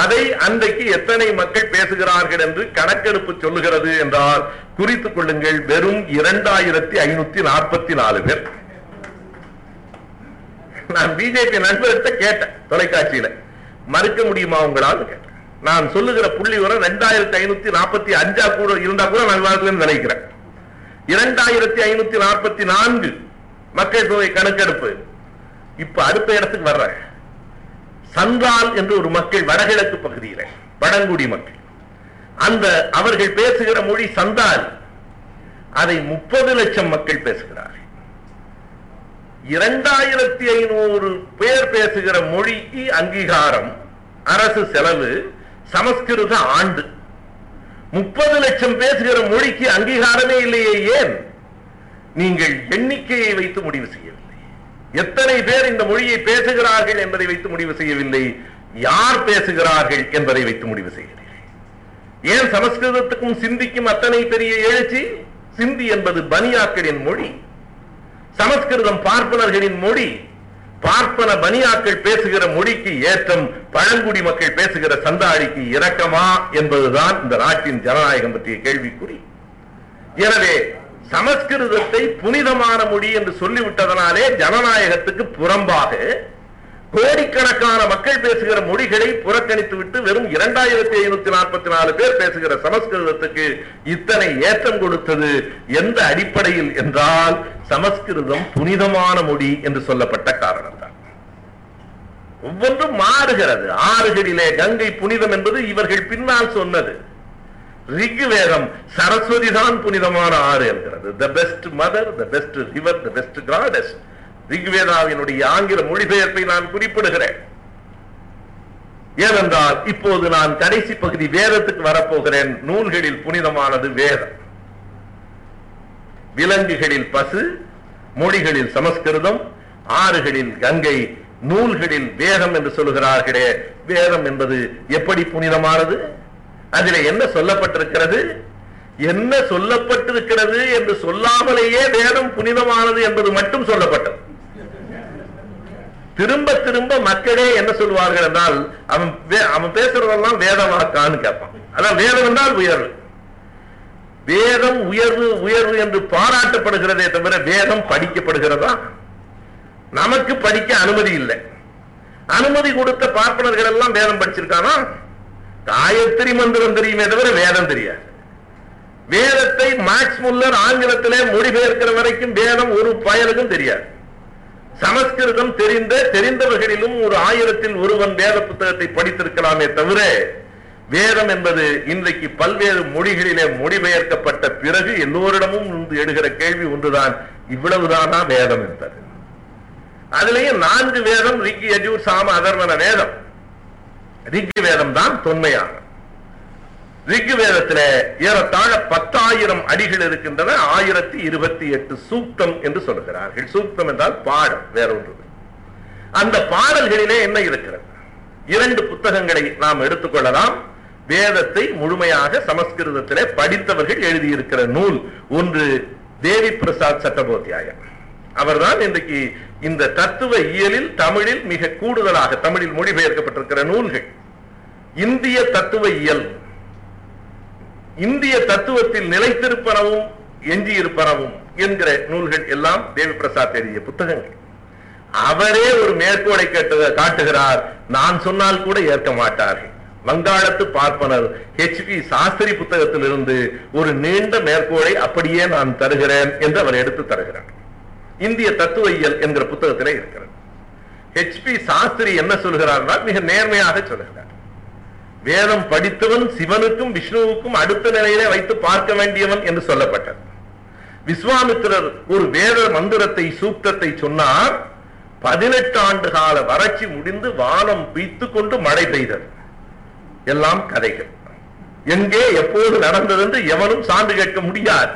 அதை அன்றைக்கு எத்தனை மக்கள் பேசுகிறார்கள் என்று கணக்கெடுப்பு சொல்லுகிறது என்றால் குறித்துக் கொள்ளுங்கள், வெறும் 2,544 பேர். நான் பிஜேபி நண்பர்கிட்ட கேட்டேன் தொலைக்காட்சியில, மறுக்க முடியுமா உங்களால் கேட்டேன். நான் சொல்லுகிற புள்ளி வரும் 2,545 கூட இருந்தா கூட நான் நினைக்கிறேன். 2,544 மக்கள் தொகை கணக்கெடுப்பு. இப்ப அடுத்த இடத்துக்கு வர்ற சந்தால் என்று ஒரு மக்கள் வடகிழக்கு பகுதியில பழங்குடி மக்கள், அந்த அவர்கள் பேசுகிற மொழி சந்தால். அதை 30,00,000 மக்கள் பேசுகிறார்கள். 2,500 பேர் பேசுகிற மொழிக்கு அங்கீகாரம், அரசு செலவு, சமஸ்கிருத ஆண்டு. 30,00,000 பேசுகிற மொழிக்கு அங்கீகாரமே இல்லையே. ஏன்? நீங்கள் எண்ணிக்கையை வைத்து முடிவு செய்யவில்லை, எத்தனை பேர் இந்த மொழியை பேசுகிறார்கள் என்பதை வைத்து முடிவு செய்யவில்லை, யார் பேசுகிறார்கள் என்பதை வைத்து முடிவு செய்யவில்லை. ஏன் சமஸ்கிருதத்துக்கும் சிந்திக்கும் அத்தனை பெரிய எழுச்சி? சிந்தி என்பது பனியாக்களின் மொழி, சமஸ்கிருதம் பார்ப்பனர்களின் மொழி. பார்ப்பன பனியாக்கள் பேசுகிற மொழிக்கு ஏற்றம் பழங்குடி மக்கள் பேசுகிற சந்தாளிக்கு இரக்கமா என்பதுதான் இந்த நாட்டின் ஜனநாயகம் பற்றிய கேள்விக்குறி. எனவே சமஸ்கிருதத்தை புனிதமான மொழி என்று சொல்லிவிட்டதனாலே ஜனநாயகத்துக்கு புறம்பாக கோடிக்கணக்கான மக்கள் பேசுகிற மொழிகளை புறக்கணித்துவிட்டு வெறும் 2,544 பேர் பேசுகிற சமஸ்கிருதத்துக்கு இத்தனை ஏற்றம் கொடுத்தது எந்த அடிப்படையில் என்றால் சமஸ்கிருதம் புனிதமான மொழி என்று சொல்லப்பட்ட காரணம் தான். ஒவ்வொன்றும் மாறுகிறது. ஆறுகளிலே கங்கை புனிதம் என்பது இவர்கள் பின்னால் சொன்னது. ரிக்வேதம் சரஸ்வதி தான் புனிதமான ஆறு என்கிறது. The best mother, the best river, the best goddess. ரிக்வேதாவினுடைய ஆங்கில மொழிபெயர்ப்பை நான் குறிப்பிடுகிறேன். ஏனென்றால் இப்போது நான் கடைசி பகுதி வேதத்துக்கு வரப்போகிறேன். நூல்களில் புனிதமானது வேதம், விலங்குகளில் பசு, மொழிகளில் சமஸ்கிருதம், ஆறுகளில் கங்கை, நூல்களில் வேதம் என்று சொல்லுகிறார்களே. வேதம் என்பது எப்படி புனிதமானது? அதிலே என்ன சொல்லப்பட்டிருக்கிறது? என்ன சொல்லப்பட்டிருக்கிறது என்று சொல்லாமலேயே வேதம் புனிதமானது என்பது மட்டும் சொல்லப்பட்டது. திரும்ப திரும்ப மக்களே என்ன சொல்வார்கள் என்றால், அவன் பேசுறதெல்லாம் வேதமாக்கான்னு கேட்பான். அதான் வேதம் என்றால் உயர்வு. வேதம் உயர்வு உயர்வு என்று பாராட்டப்படுகிறதே தவிர வேதம் படிக்கப்படுகிறதா? நமக்கு படிக்க அனுமதி இல்லை. அனுமதி கொடுத்த பார்ப்பனர்கள் எல்லாம் வேதம் படிச்சிருக்கானா? காயத்ரி மந்திரம் தெரியுமே தவிர வேதம் தெரியாது. வேதத்தை மார்க்ஸ் முல்லர் ஆங்கிலத்திலே மொழிபெயர்க்கிற வரைக்கும் வேதம் ஒரு பயனுக்கும் தெரியாது. சமஸ்கிருதம் தெரிந்தவர்களிலும் 1,000ல் 1 வேத புத்தகத்தை படித்திருக்கலாமே தவிர வேதம் என்பது இன்றைக்கு பல்வேறு மொழிகளிலே மொழிபெயர்க்கப்பட்ட பிறகு எல்லோரிடமும் எடுகிற கேள்வி ஒன்றுதான், இவ்வளவுதானா வேதம் என்பது? அதுலேயே 4 வேதம், ரிக், யஜூர், சாம, அதர்வன வேதம். ரிக் வேதம் தான் தொன்மையான. ரிக் வேதத்தில் ஏறத்தாழ 10,000 அடிகள் இருக்கின்றன. 1028 சூக்தம் என்று சொல்கிறார்கள். சூக்தம் என்றால் பாடல், வேறொன்று. அந்த பாடல்களிலே என்ன இருக்கிறது? 2 புத்தகங்களை நாம் எடுத்துக்கொள்ளலாம். வேதத்தை முழுமையாக சமஸ்கிருதத்திலே படித்தவர்கள் எழுதியிருக்கிற நூல் ஒன்று தேவி பிரசாத் சட்டபோத்தியாயன். அவர்தான் இன்றைக்கு இந்த தத்துவ இயலில் தமிழில் மிக கூடுதலாக தமிழில் மொழிபெயர்க்கப்பட்டிருக்கிற நூல்கள். இந்திய தத்துவ இயல், இந்திய தத்துவத்தில் நிலைத்திருப்பனவும் எஞ்சியிருப்பனவும் என்கிற நூல்கள் எல்லாம் தேவி பிரசாத் எழுதிய புத்தகங்கள். அவரே ஒரு மேற்கோளை காட்டுகிறார், நான் சொன்னால் கூட ஏற்க மாட்டார்கள். வங்காளத்து பார்ப்பனர் HP சாஸ்திரி புத்தகத்திலிருந்து ஒரு நீண்ட மேற்கோளை அப்படியே நான் தருகிறேன் என்று அவர் எடுத்து தருகிறார். இந்திய தத்துவ இயல் என்கிற புத்தகத்திலே இருக்கிறது. HP சாஸ்திரி என்ன சொல்கிறார்? மிக நேர்மையாக சொல்கிறார். வேதம் படித்தவன் சிவனுக்கும் விஷ்ணுவுக்கும் அடுத்த நிலையிலே வைத்து பார்க்க வேண்டியவன் என்று சொல்லப்பட்டது. விஸ்வாமித்திரர் ஒரு வேத மந்திரத்தை, சூக்தத்தை சொன்னார். 18 ஆண்டு கால வறட்சி முடிந்து வானம் பீத்துக் கொண்டு மழை பெய்தது. எல்லாம் கதைகள். எங்கே எப்போது நடந்தது என்று எவனும் சான்று கேட்க முடியாது.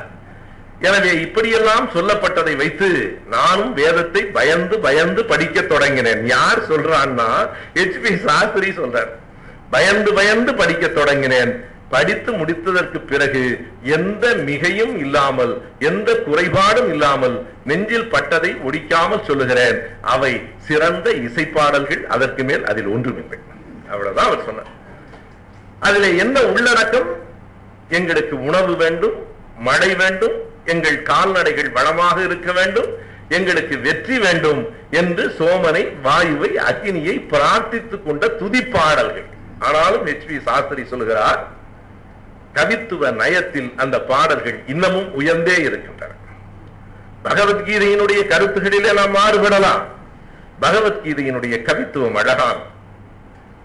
எனவே இப்படியெல்லாம் சொல்லப்பட்டதை வைத்து நானும் வேதத்தை பயந்து பயந்து படிக்க தொடங்கினேன். யார் சொல்றான்னா HP சாஸ்திரி சொல்றார். பயந்து பயந்து படிக்க தொடங்கினேன். படித்து முடித்ததற்கு பிறகு எந்த மிகையும் இல்லாமல் எந்த குறைபாடும் இல்லாமல் நெஞ்சில் பட்டதை ஒடிக்காமல் சொல்லுகிறேன், அவை சிறந்த இசைப்பாடல்கள், அதற்கு மேல் அதில் ஒன்றுமில்லை. அவ்வளவுதான் அவர் சொன்னார். அதில் என்ன உள்ளடக்கம்? எங்களுக்கு உணவு வேண்டும், மழை வேண்டும், எங்கள் கால்நடைகள் வளமாக இருக்க வேண்டும், எங்களுக்கு வெற்றி வேண்டும் என்று சோமனை, வாயுவை, அக்னியை பிரார்த்தித்துக் கொண்ட துதிப்பாடல்கள். ஆனாலும் HP சாஸ்திரி சொல்கிறார், கவித்துவ நயத்தில் அந்த பாடல்கள் இன்னமும் உயர்ந்தே இருக்கின்றன. பகவத்கீதையினுடைய கருத்துகளிலே நாம் மாறுபடலாம். பகவத்கீதையினுடைய கவித்துவம் அழகான்.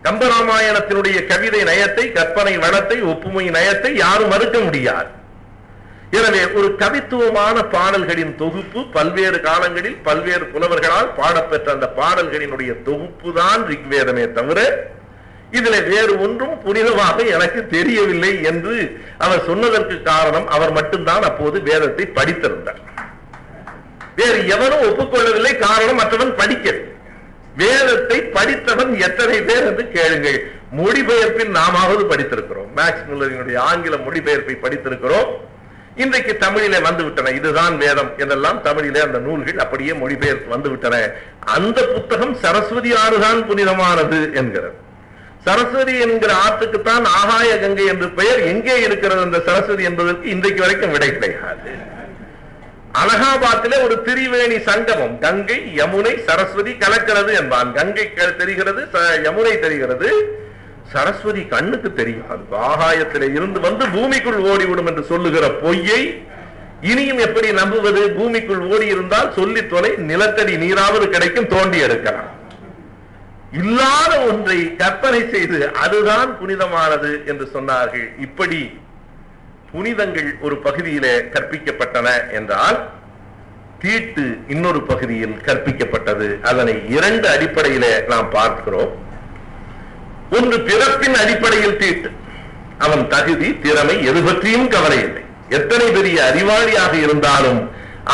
கம்பராமாயணத்தினுடைய கவிதை நயத்தை, கற்பனை வளத்தை, ஒப்புமை நயத்தை யாரும் மறுக்க முடியாது. எனவே ஒரு கவித்துவமான பாடல்களின் தொகுப்பு, பல்வேறு காலங்களில் பல்வேறு புலவர்களால் பாடப்பெற்ற அந்த பாடல்களினுடைய தொகுப்பு தான் ரிக்வேதமே தவிர இதுல வேறு ஒன்றும் புனிதமாக எனக்கு தெரியவில்லை என்று அவர் சொன்னதற்கு காரணம், அவர் மட்டும்தான் அப்போது வேதத்தை படித்திருந்தார். வேறு எவனும் ஒப்புக்கொள்ளவில்லை. காரணம், மற்றவன் படிக்கவில்லை. வேதத்தை படித்தவன் எத்தனை பேர் என்று கேளுங்கள். மொழிபெயர்ப்பில் நாமாவது படித்திருக்கிறோம். மேக்ஸ் முல்லரினுடைய ஆங்கில மொழிபெயர்ப்பை படித்திருக்கிறோம். இன்றைக்கு தமிழிலே வந்துவிட்டன. இதுதான் வேதம் என்றெல்லாம் தமிழிலே அந்த நூல்கள் அப்படியே மொழிபெயர்ப்பு வந்துவிட்டன. அந்த புத்தகம் சரஸ்வதி ஆறுதான் புனிதமானது என்கிறது. சரஸ்வதி என்கிற ஆற்றுக்குத்தான் ஆகாய கங்கை என்று பெயர். எங்கே இருக்கிறது அந்த சரஸ்வதி என்பதற்கு இன்றைக்கு வரைக்கும் விடை கிடையாது. அலகாபாத்திலே ஒரு திரிவேணி சங்கமம், கங்கை யமுனை சரஸ்வதி கலக்கிறது என்பான். கங்கை தெரிகிறது, யமுனை தெரிகிறது, சரஸ்வதி கண்ணுக்கு தெரியாது. ஆகாயத்திலே இருந்து வந்து பூமிக்குள் ஓடிவிடும் என்று சொல்லுகிற பொய்யை இனியும் எப்படி நம்புவது? பூமிக்குள் ஓடி இருந்தால் சொல்லி தொலை, நிலத்தடி நீராவது கிடைக்கும், தோண்டி எடுக்கலாம். இல்லாத ஒன்றை கற்பனை செய்து அதுதான் புனிதமானது என்று சொன்னார்கள். இப்படி புனிதங்கள் ஒரு பகுதியிலே கற்பிக்கப்பட்டன என்றால், தீட்டு இன்னொரு பகுதியில் கற்பிக்கப்பட்டது. அதனை இரண்டு அடிப்படையிலே நாம் பார்க்கிறோம். ஒன்று, பிறப்பின் அடிப்படையில் தீட்டு. அவன் தகுதி, திறமை எது பற்றியும் கவலை இல்லை. எத்தனை பெரிய அறிவாளியாக இருந்தாலும்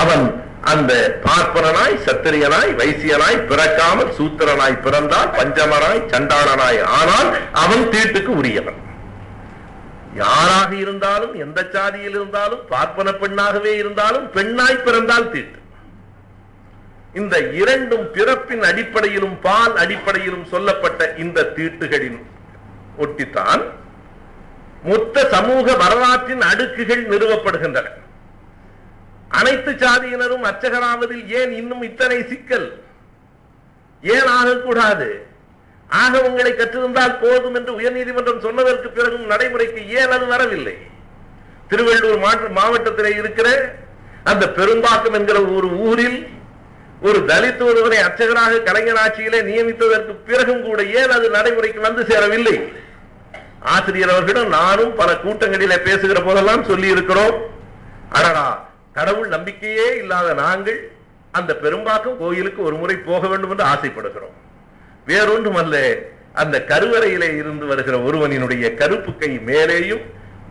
அவன் அந்த பார்ப்பனாய், சத்திரியனாய், வைசியனாய் பிறக்காமல் சூத்திரனாய் பிறந்தால் பஞ்சமனாய், சண்டாளனாய் ஆனால் அவன் தீட்டுக்கு உரியவன். யாராக இருந்தாலும், எந்த சாதியில் இருந்தாலும், பார்ப்பன பெண்ணாகவே இருந்தாலும் பெண்ணாய் பிறந்தால் தீட்டு. இந்த இரண்டும் பிறப்பின் அடிப்படையிலும் பால் அடிப்படையிலும் சொல்லப்பட்ட இந்த தீட்டுகளின் ஒட்டித்தான் மொத்த சமூக வரலாற்றின் அடுக்குகள் நிறுவப்படுகின்றன. அனைத்து சாதியினரும் அர்ச்சகராவதில் ஏன் இன்னும் இத்தனை சிக்கல்? ஏன் ஆகக்கூடாது? ஆகமங்களை கற்றிருந்தால் போதும் என்று உயர்நீதிமன்றம் சொன்னதற்கு பிறகும் நடைமுறைக்கு ஏன் அது வரவில்லை? திருவள்ளூர் மாவட்டத்திலே இருக்கிற அந்த பெரும்பாக்கம் என்கிற ஒரு ஊரில் ஒரு தலித் ஒருவரை அர்ச்சகராக கலைஞராட்சியிலே நியமித்ததற்கு பிறகும் கூட ஏன் அது நடைமுறைக்கு வந்து சேரவில்லை? ஆசிரியர் அவர்களிடம் நானும் பல கூட்டங்களிலே பேசுகிற போதெல்லாம் சொல்லி இருக்கிறோம். அடடா, கடவுள் நம்பிக்கையே இல்லாத நாங்கள் அந்த பெரும்பாக்கம் கோயிலுக்கு ஒரு முறை போக வேண்டும் என்று ஆசைப்படுகிறோம். வேறொன்றும் அல்ல, அந்த கருவறையிலே இருந்து வருகிற ஒருவனினுடைய கருப்பு கை மேலேயும்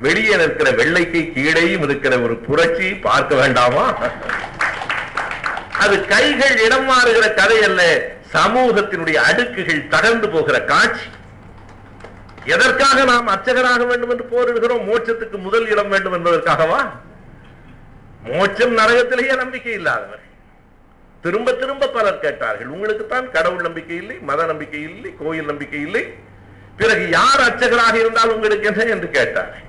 வெளியே நிற்கிற வெள்ளைக்கை கீழேயும் இருக்கிற ஒரு புரட்சி பார்க்க வேண்டாமா? அது கைகள் இடம் மாறுகிற கதை அல்ல, சமூகத்தினுடைய அடுக்குகள் தகர்ந்து போகிற காட்சி. எதற்காக நாம் அர்ச்சகராக வேண்டும் என்று போரிடுகிறோம்? மோட்சத்துக்கு முதல் இடம் வேண்டும் என்பதற்காகவா? மோட்சம் நரகத்திலேயே நம்பிக்கை இல்லாதவர். திரும்ப திரும்ப பலர் கேட்டார்கள், உங்களுக்குத்தான் கடவுள் நம்பிக்கை இல்லை, மத நம்பிக்கை இல்லை, கோயில் நம்பிக்கை இல்லை, பிறகு யார் அர்ச்சகராக இருந்தால் உங்களுக்கு என்ன என்று கேட்டார்கள்.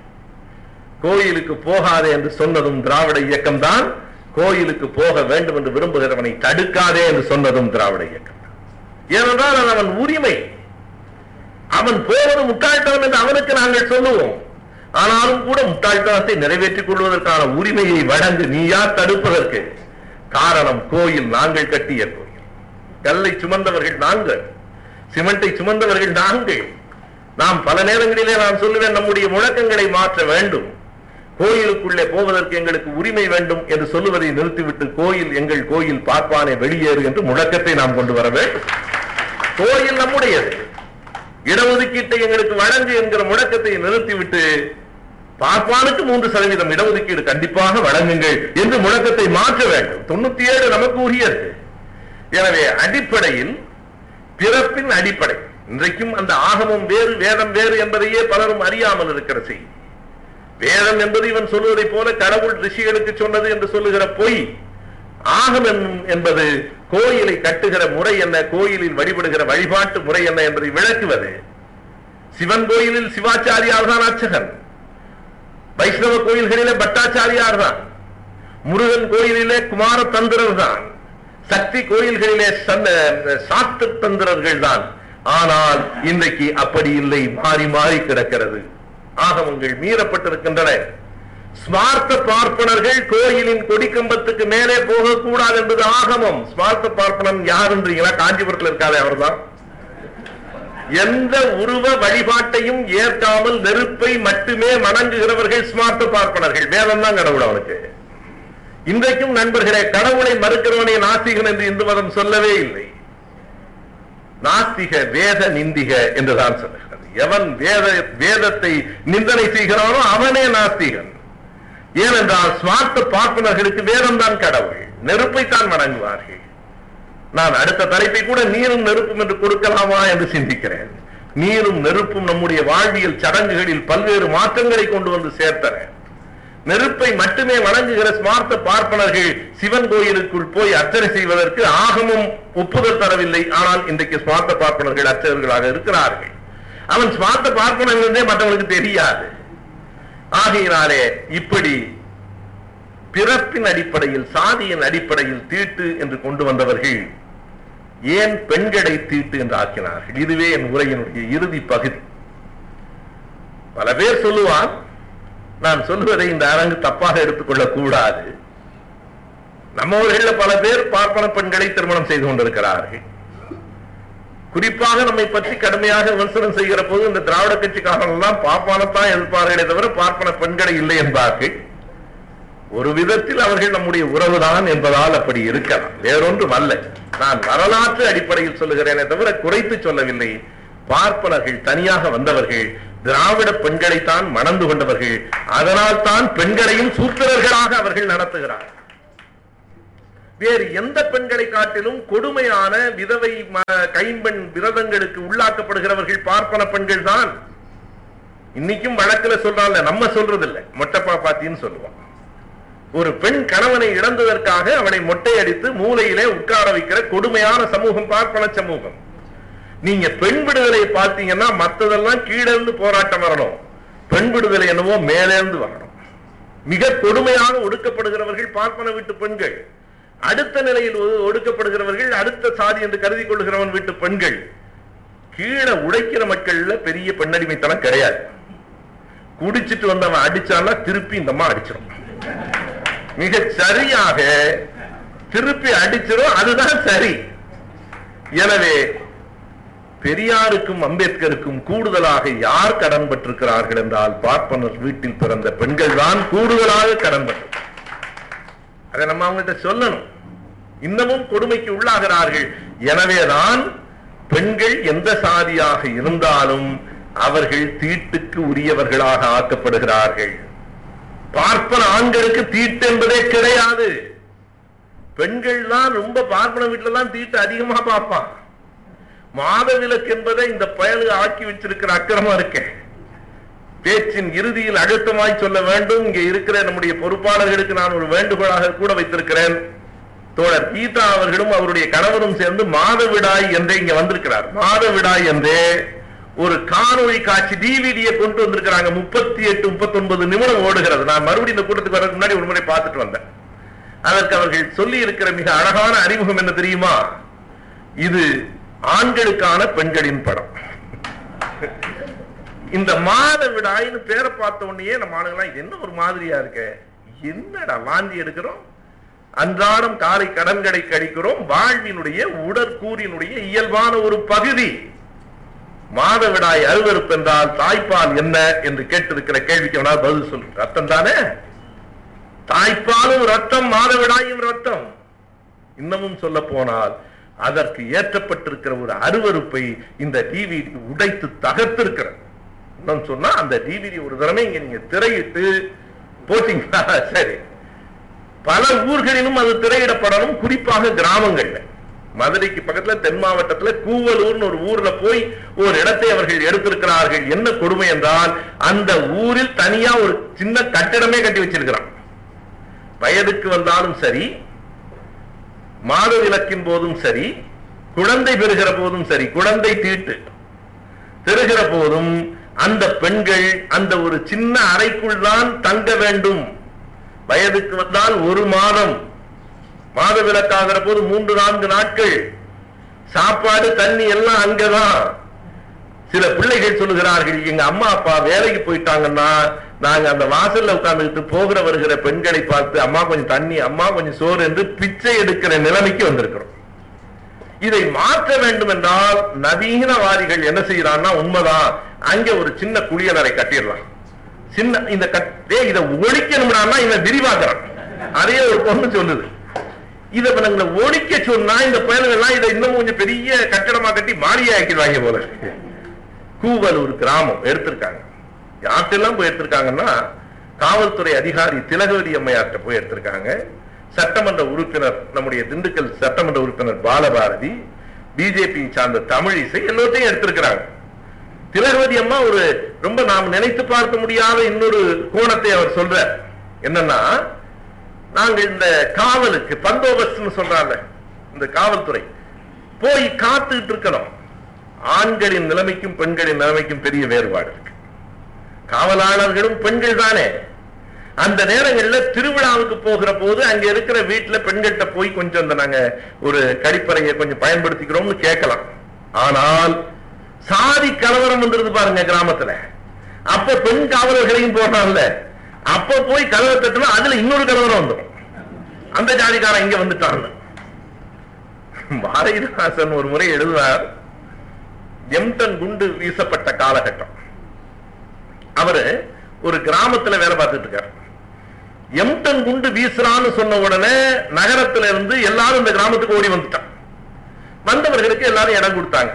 கோயிலுக்கு போகாதே என்று சொன்னதும் திராவிட இயக்கம் தான். கோயிலுக்கு போக வேண்டும் என்று விரும்புகிறவனை தடுக்காதே என்று சொன்னதும் திராவிட இயக்கம் தான். ஏனென்றால் அது அவன் உரிமை. அவன் போவது முட்டாள்தனம் என்று அவனுக்கு நாங்கள் சொல்லுவோம். ஆனாலும் கூட முட்டாள்தனத்தை நிறைவேற்றிக் கொள்வதற்கான உரிமையை வழங்கு, நீ யார் தடுப்பதற்கு? காரணம், கோயில் நாங்கள் கட்டிய கோயில், கல்லை சுமந்தவர்கள் நாங்கள், சிமெண்டை சுமந்தவர்கள் நாங்கள். நாம் பல நேரங்களிலே நான் சொல்லுவேன், நம்முடைய முழக்கங்களை மாற்ற வேண்டும். கோயிலுக்குள்ளே போவதற்கு எங்களுக்கு உரிமை வேண்டும் என்று சொல்லுவதை நிறுத்திவிட்டு, கோயில் எங்கள் கோயில், பார்ப்பானே வெளியேறு என்று முழக்கத்தை நாம் கொண்டு வர வேண்டும். கோயில் நம்முடையது, இடஒதுக்கீட்டை எங்களுக்கு வழங்கு என்கிற முழக்கத்தை நிறுத்திவிட்டு பார்ப்பானுக்கு 3% இடஒதுக்கீடு கண்டிப்பாக வழங்குங்கள் என்று முழக்கத்தை மாற்ற வேண்டும். 97 நமக்கு உரியது. எனவே அடிப்படையில் பிறப்பின் அடிப்படை இன்றைக்கும் அந்த ஆகமம் வேறு வேதம் வேறு என்பதையே பலரும் அறியாமல் இருக்கிற செய்தி. வேதம் என்பது இவன் சொல்வதை போல கடவுள் ரிஷிகளுக்கு சொன்னது என்று சொல்லுகிற பொய். ஆகமம் என்பது கோயிலை கட்டுகிற முறை என்ன, கோயிலில் வழிபடுகிற வழிபாட்டு முறை என்ன என்பதை விளக்குவது. சிவன் கோயிலில் சிவாச்சாரியார் தான் அர்ச்சகன், வைஷ்ணவ கோயில்களிலே பட்டாச்சாரியார் தான், முருகன் கோயிலிலே குமார தந்திரர் தான், சக்தி கோயில்களிலே சாஸ்திர தந்திரர்கள் தான். ஆனால் இன்றைக்கு அப்படி இல்லை, மாறி மாறி கிடக்கிறது. ஆகமங்கள் மீறப்பட்டிருக்கின்றன. ஸ்மார்த்த பார்ப்பனர்கள் கோயிலின் கொடிக்கம்பத்துக்கு மேலே போகக்கூடாது என்பது ஆகமம். ஸ்மார்த்த பார்ப்பனம் யாருன்றீங்களா? காஞ்சிபுரத்தில் இருக்காதே அவர்தான். எந்த உருவ வழிபாட்டையும் ஏற்காமல் நெருப்பை மட்டுமே வணங்குகிறவர்கள் ஸ்மார்த்த பார்ப்பனர்கள். வேதம் தான் கடவுள் அவனுக்கு. இன்றைக்கும் நண்பர்களே, கடவுளை மறுக்கிறவனே நாஸ்திகன் என்று இந்து மதம் சொல்லவே இல்லை. நாஸ்திக வேத நிந்திக என்றுதான் சொல்லுகிறது. எவன் வேதத்தை நிந்தனை செய்கிறானோ அவனே நாஸ்திகன். ஏனென்றால் ஸ்மார்த்த பார்ப்பனர்களுக்கு வேதம் தான் கடவுள், நெருப்பை தான் வணங்குவார்கள். நான் அடுத்த தலைப்பை கூட நீரும் நெருப்பும் என்று கொடுக்கலாமா என்று சிந்திக்கிறேன். நீரும் நெருப்பும் நம்முடைய வாழ்வியல் சடங்குகளில் பல்வேறு மாற்றங்களை கொண்டு வந்து சேர்த்தன. நெருப்பை மட்டுமே வணங்குகிற ஸ்மார்த்த பார்ப்பனர்கள் சிவன் கோயிலுக்குள் போய் அர்ச்சனை செய்வதற்கு ஆகமும் ஒப்புதல் தரவில்லை. ஆனால் இன்றைக்கு ஸ்மார்த்த பார்ப்பனர்கள் அர்ச்சகர்களாக இருக்கிறார்கள். அவன் ஸ்மார்த்த பார்ப்பனர்கள் என்றே மற்றவர்களுக்கு தெரியாது. ஆகையினாலே இப்படி பிறப்பின் அடிப்படையில் சாதியின் அடிப்படையில் தீட்டு என்று கொண்டு வந்தவர்கள் ஏன் பெண்களை தீட்டு என்று ஆக்கினார்கள்? இதுவே என் உரையினுடைய இறுதி பகுதி. பல பேர் சொல்லுவான், நான் சொல்லுவதை இந்த அரங்கு தப்பாக எடுத்துக்கொள்ளக் கூடாது. நம்மவர்களில் பல பேர் பார்ப்பன பெண்களை திருமணம் செய்து கொண்டிருக்கிறார்கள். குறிப்பாக நம்மை பற்றி கடுமையாக விமர்சனம் செய்கிற போது இந்த திராவிட கட்சிக்காரர்கள் எல்லாம் பார்ப்பானத்தான் எதிர்ப்பார்களே தவிர பார்ப்பன பெண்களை இல்லை என்பார்கள். ஒரு விதத்தில் அவர்கள் நம்முடைய உறவுதான் என்பதால் அப்படி இருக்கலாம், வேறொன்றும் அல்ல. நான் வரலாற்று அடிப்படையில் சொல்லுகிறேனே தவிர குறைத்து சொல்லவில்லை. பார்ப்பனர்கள் தனியாக வந்தவர்கள், திராவிட பெண்களைத்தான் மணந்து கொண்டவர்கள். அதனால் தான் பெண்களையும் சூத்திரர்களாக அவர்கள் நடத்துகிறார்கள். வேறு எந்த பெண்களை காட்டிலும் கொடுமையான விதவை கைம்பெண் விரதங்களுக்கு உள்ளாக்கப்படுகிறவர்கள் பார்ப்பன பெண்கள் தான். இன்னைக்கும் வழக்குல சொல்றாங்க, நம்ம சொல்றது இல்லை, மொட்டப்பா பாத்தின்னு சொல்லுவோம். ஒரு பெண் கணவனை இழந்ததற்காக அவனை மொட்டையடித்து மூலையிலே உட்கார வைக்கிற கொடுமையான சமூகம் பார்ப்பன சமூகம். நீங்க பெண் விடுதலையை பார்த்தீங்கன்னா மற்றதெல்லாம் கீழிருந்து போராட்டம் வரணும், பெண் விடுதலை என்னவோ மேலிருந்து வரணும். மிக கொடுமையாக ஒடுக்கப்படுகிறவர்கள் பார்ப்பன வீட்டு பெண்கள், அடுத்த நிலையில் ஒடுக்கப்படுகிறவர்கள் அடுத்த சாதி என்று கருதி கொள்கிறவன் வீட்டு பெண்கள். கீழே உடைக்கிற மக்கள்ல பெரிய பெண்ணடிமைத்தனம் கிடையாது. குடிச்சிட்டு வந்தவன் அடிச்சான்னா திருப்பி இந்தம்மா அடிச்சிடும், மிக சரியாக திருப்பி அடிச்சிடும், அதுதான் சரி. எனவே பெரியாருக்கும் அம்பேத்கருக்கும் கூடுதலாக யார் கடன் பட்டிருக்கிறார்கள் என்றால் பார்ப்பனர் வீட்டில் பிறந்த பெண்கள் தான் கூடுதலாக கடன் பட்டு. அதை நம்ம அவங்கள்ட்ட சொல்லணும். இன்னமும் கொடுமைக்கு உள்ளாகிறார்கள். எனவேதான் பெண்கள் எந்த சாதியாக இருந்தாலும் அவர்கள் தீட்டுக்கு உரியவர்களாக ஆக்கப்படுகிறார்கள். பார்ப்பன ஆண்களுக்கு தீட்டு என்பதே கிடையாது. பெண்கள் தான் ரொம்ப பார்ப்பன வீட்டில தான் தீட்டு அதிகமா பார்ப்பான். மாதவிலக்கு என்பதை இந்த பயலு ஆக்கி வச்சிருக்கிற அக்கிரமா இருக்க. பேச்சின் இறுதியில் அழுத்தமாய் சொல்ல வேண்டும். இங்கே இருக்கிற நம்முடைய பொறுப்பாளர்களுக்கு நான் ஒரு வேண்டுகோளாக கூட வைத்திருக்கிறேன். தோழர் கீதா அவர்களும் அவருடைய கணவரும் சேர்ந்து மாதவிடாய் என்றே இங்க வந்திருக்கிறார். மாதவிடாய் என்றே ஒரு காணொளி காட்சி டிவிடியை கொண்டு வந்திருக்கிறாங்க. 38-39 நிமிடம் ஓடுகிறது. நான் மறுபடியும் இந்த கூட்டத்துக்கு வரதுக்கு முன்னாடி ஒரு முறை பார்த்துட்டு வந்தேன். அதற்கு அவர்கள் சொல்லி இருக்கிற மிக அழகான அறிமுகம் என்ன தெரியுமா? இது ஆண்களுக்கான பெண்களின் படம். இந்த மாதவிடாயின்னு பேரை பார்த்த உடனே நம்ம ஆளுங்களாம் என்ன ஒரு மாதிரியா இருக்க, என்னடா வாந்தி எடுக்கிறோம், அன்றாடம் காலை கடன்களை கழிக்கிறோம், வாழ்வினுடைய உடற்கூறினுடைய இயல்பான ஒரு பகுதி. மாதவிடாய் அருவருப்பு என்றால் தாய்ப்பால் என்ன என்று கேட்டிருக்கிற கேள்விக்கு அவனால் பதில் சொல்லு. ரத்தம் தானே, தாய்ப்பாலும் ரத்தம் மாதவிடாயும் ரத்தம். இன்னமும் சொல்ல போனால் அதற்கு ஏற்றப்பட்டிருக்கிற ஒரு அருவருப்பை இந்த டிவி உடைத்து தகர்த்திருக்கிறது. இன்னும் சொன்னா அந்த டிவிடி ஒரு தரமே இங்க நீங்க திரையிட்டு போட்டீங்கன்னா சரி. பல ஊர்களிலும் அது திரையிடப்படணும், குறிப்பாக கிராமங்கள்ல. மதுரைக்கு பக்கத்துல தென் மாவட்டத்துல கூவலூர்னு ஒரு ஊர்ல போய் ஒரு இடத்தை அவர்கள் எடுத்திருக்கிறார்கள். என்ன கொடுமை என்றால் அந்த ஊரில் தனியா ஒரு சின்ன கட்டிடமே கட்டி வச்சிருக்கிறான். வயதுக்கு வந்தாலும் சரி, மாதவிலக்கின் போதும் சரி, குழந்தை பெறுகிற போதும் சரி, குழந்தை தீட்டு பெறுகிற போதும் அந்த பெண்கள் அந்த ஒரு சின்ன அறைக்குள் தான் தங்க வேண்டும். வயதுக்கு வந்தால் ஒரு மாதம், மாதவிலக்காகிற போது 3-4 நாட்கள், சாப்பாடு தண்ணி எல்லாம் அங்கதான். சில பிள்ளைகள் சொல்லுகிறார்கள், எங்க அம்மா அப்பா வேலைக்கு போயிட்டாங்கன்னா நாங்க அந்த வாசல்ல உட்கார்ந்துட்டு போகிற வருகிற பெண்களை பார்த்து அம்மா கொஞ்சம் தண்ணி, அம்மா கொஞ்சம் சோறு என்று பிச்சை எடுக்கிற நிலைமைக்கு வந்திருக்கிறோம். இதை மாற்ற வேண்டும் என்றால் நவீனவாதிகள் என்ன செய்யறான்னா, உண்மைதான் அங்க ஒரு சின்ன குளியலறை கட்டிடலாம். சின்ன இந்த இதை ஒழிக்கணும்னா இதை விரிவாக்குறான். அதே ஒரு பொண்ணு சொல்லுது, இதை நாங்க ஒழிக்க சொன்னா இந்த பயணங்கள்லாம் இதை இன்னும் கொஞ்சம் பெரிய கட்டடமா கட்டி மாளிகை ஆக்கிடுவாங்க போல. கூவலூர் கிராமம் எடுத்திருக்காங்க. யார்ட்டெல்லாம் போய் எடுத்திருக்காங்கன்னா, காவல்துறை அதிகாரி திலகவதி அம்மையார்ட்ட போய் எடுத்திருக்காங்க. சட்டமன்ற உறுப்பினர், நம்முடைய திண்டுக்கல் சட்டமன்ற உறுப்பினர் பாலபாரதி, பிஜேபி சார்ந்த தமிழ் இசை, எல்லாத்தையும் எடுத்திருக்கிறாங்க. திலகவதி அம்மா ஒரு ரொம்ப நாம் நினைத்து பார்க்க முடியாத இன்னொரு கோணத்தை அவர் சொல்ற. என்னன்னா, நாங்கள் இந்த காவலுக்கு பந்தோபஸ்துன்னு சொல்றாங்க, இந்த காவல்துறை போய் காத்துக்கிட்டு இருக்கணும். ஆண்களின் நிலைமைக்கும் பெண்களின் நிலைமைக்கும் பெரிய வேறுபாடு இருக்கு. காவலாளர்களும் பெண்கள் தானே. அந்த நேரங்களில் திருவிழாவுக்கு போகிற போது அங்க இருக்கிற வீட்டுல பெண்கிட்ட போய் கொஞ்சம் அந்த நாங்க ஒரு கழிப்பறையை கொஞ்சம் பயன்படுத்திக்கிறோம்னு கேட்கலாம். ஆனால் சாதி கலவரம் வந்துருது பாருங்க கிராமத்துல, அப்ப பெண் காவலர்களையும் போடுறாங்கல்ல, அப்ப போய் கலவரத்தட்டுனா அதுல இன்னொரு கலவரம் வந்துடும். அந்த ஜாதிக்காரன் இங்க வந்துட்டாங்க. பாரதிதாசன் ஒரு முறை எழுதுவார், எம்டன் குண்டு வீசப்பட்ட காலகட்டம். அவரு ஒரு கிராமத்துல வேலை பார்த்துட்டு இருக்காரு. எம்டன் குண்டு வீசுறான்னு சொன்ன உடனே நகரத்துல இருந்து எல்லாரும் இந்த கிராமத்துக்கு ஓடி வந்துட்டான். வந்தவர்களுக்கு எல்லாரும் இடம் கொடுத்தாங்க,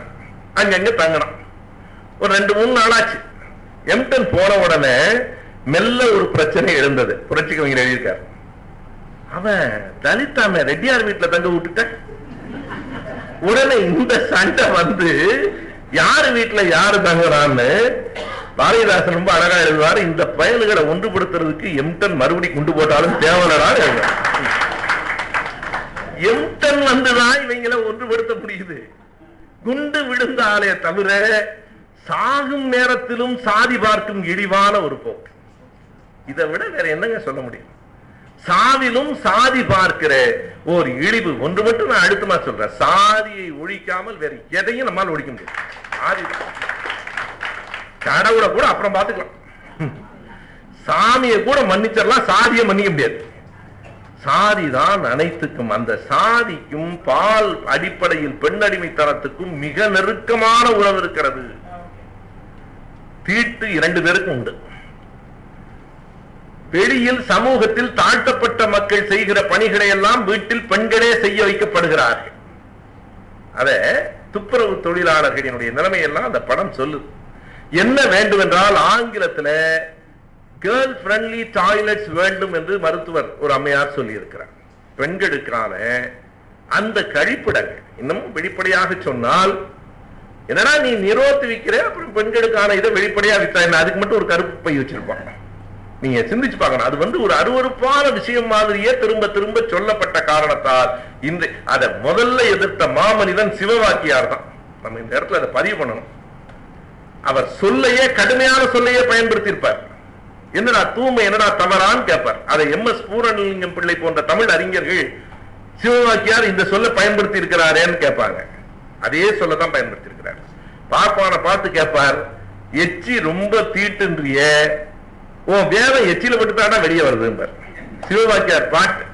அங்கங்க தங்கணும். ஒரு 2-3 நாளாச்சு. எம்டன் போன உடனே மெல்ல ஒரு பிரச்சனை எழுந்தது. புரட்சி கவிஞர் எழுதியிருக்காரு, அவன் தலித்தாம ரெட்டியார் வீட்டுல தங்க விட்டுட்ட உடனே இந்த சண்டை வந்து யாரு வீட்டுல யாரு தங்குறான்னு பாரதிதாசன் ரொம்ப அழகா எழுதுவாரு. இந்த பயல்களை ஒன்றுபடுத்துறதுக்கு எம்டன் மறுபடி குண்டு போட்டாலும் தேவலடா எழுதுவார். எம்டன் வந்துதான் இவங்களை ஒன்றுபடுத்த முடியுது. குண்டு விழுந்த ஆலைய தவிர சாகும் நேரத்திலும் சாதி பார்க்கும் இழிவான ஒரு போக்கு. இதை விட வேற என்னங்க சொல்ல முடியும்? சாதிலும் சாதி பார்க்கிற ஒரு இழிவு. ஒன்று மட்டும் நான் அழுத்தமா சொல்றேன், சாதியை ஒழிக்காமல் வேற எதையும் நம்மால் ஒழிக்க முடியாது. சாதி கடவுளை கூட அப்புறம் பார்த்துக்கலாம், சாமியை கூட மன்னிச்சிடலாம், சாதியை மன்னிக்க முடியாது. சாதிதான் அனைத்துக்கும். அந்த சாதிக்கும் பால் அடிப்படையில் பெண் அடிமைத்தனத்துக்கும் மிக நெருக்கமான உறவு இருக்கிறது. தீட்டு 2 பேருக்கும் உண்டு. வெளியில் சமூகத்தில் தாழ்த்தப்பட்ட மக்கள் செய்கிற பணிகளை எல்லாம் வீட்டில் பெண்களே செய்ய வைக்கப்படுகிறார்கள். அத துப்புரவு தொழிலாளர்களினுடைய நிலைமையெல்லாம் அந்த படம் சொல்லுது. என்ன வேண்டும் என்றால், ஆங்கிலத்தில் கேர்ள் ஃப்ரெண்ட்லி டாய்லெட்ஸ் வேண்டும் என்று மருத்துவர் ஒரு அம்மையார் சொல்லி இருக்கிறார். பெண்களுக்கான அந்த கழிப்பிடங்கள், இன்னமும் வெளிப்படையாக சொன்னால், என்னன்னா நீ நிரோத்து விற்கிற அப்புறம் பெண்களுக்கான இதை வெளிப்படையா வித்தா என்ன, அதுக்கு மட்டும் ஒரு கருப்பு பை வச்சிருப்பாங்க. நீங்க சிந்திச்சு பார்க்கணும். அது வந்து ஒரு அருவருப்பான விஷயம் மாதிரியே திரும்ப திரும்ப சொல்லப்பட்ட காரணத்தால் இந்த அதை முதல்ல எதிர்த்த மாமனிதன் சிவவாக்கியார் தான். நம்ம இந்த இடத்துல அதை பதிவு பண்ணணும். அவர் சொல்லையே, கடுமையான சொல்லையே பயன்படுத்தி இருப்பார். என்னடா தூய்மை, என்னடா தவறான்னு கேட்பார். அதை MS பூரணிலிங்கம் பிள்ளை போன்ற தமிழ் அறிஞர்கள் சிவவாக்கியார் இந்த சொல்ல பயன்படுத்தி இருக்கிறாரேன்னு கேட்பாங்க. அதே சொல்லதான் பயன்படுத்தி இருக்கிறார். பார்ப்பான பார்த்து கேட்பார், எச்சி ரொம்ப தீட்டுன்றிய வேதம் எச்சில மட்டும்தான் வெளியே வருது. சிவவாக்கியார் பாட்டு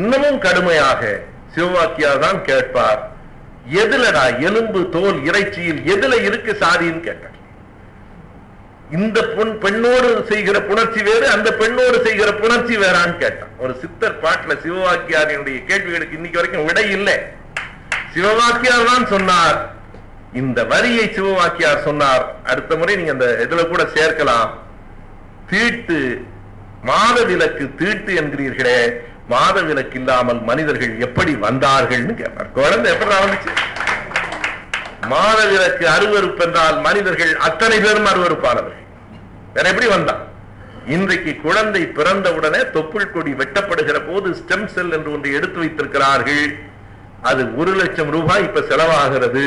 இன்னமும் கடுமையாக சிவவாக்கியார் தான் கேட்பார், எதுலடா எலும்பு தோல் இறைச்சியில் எதுல இருக்கு சாதின்னு கேட்டார். இந்த பெண்ணோடு செய்கிற புணர்ச்சி வேறு, அந்த பெண்ணோடு செய்கிற புணர்ச்சி வேறான்னு கேட்டான். ஒரு சித்தர் பாட்டுல சிவவாக்கியாரினுடைய கேள்விகளுக்கு இன்னைக்கு வரைக்கும் விடை இல்லை. சிவவாக்கியார் தான் சொன்னார், இந்த வரியை சிவவாக்கியார் சொன்னார். அடுத்த முறை நீங்க அந்த இதுல கூட சேர்க்கலாம். தீட்டு, மாத விலக்கு தீட்டு என்கிறீர்களே, மாத விலக்கு இல்லாமல் மனிதர்கள் எப்படி வந்தார்கள்னு கேட்பார். குழந்தை எப்படி வந்துச்சு? மாத விலக்கு அருவறுப்பு என்றால் மனிதர்கள் அத்தனை பேரும் அருவறுப்பானவர்கள், வேற எப்படி வந்தான்? இன்றைக்கு குழந்தை பிறந்தவுடனே தொப்புள் கொடி வெட்டப்படுகிற போது ஸ்டெம் செல் என்று ஒன்று எடுத்து வைத்திருக்கிறார்கள். அது 1,00,000 ரூபாய் இப்ப செலவாகிறது.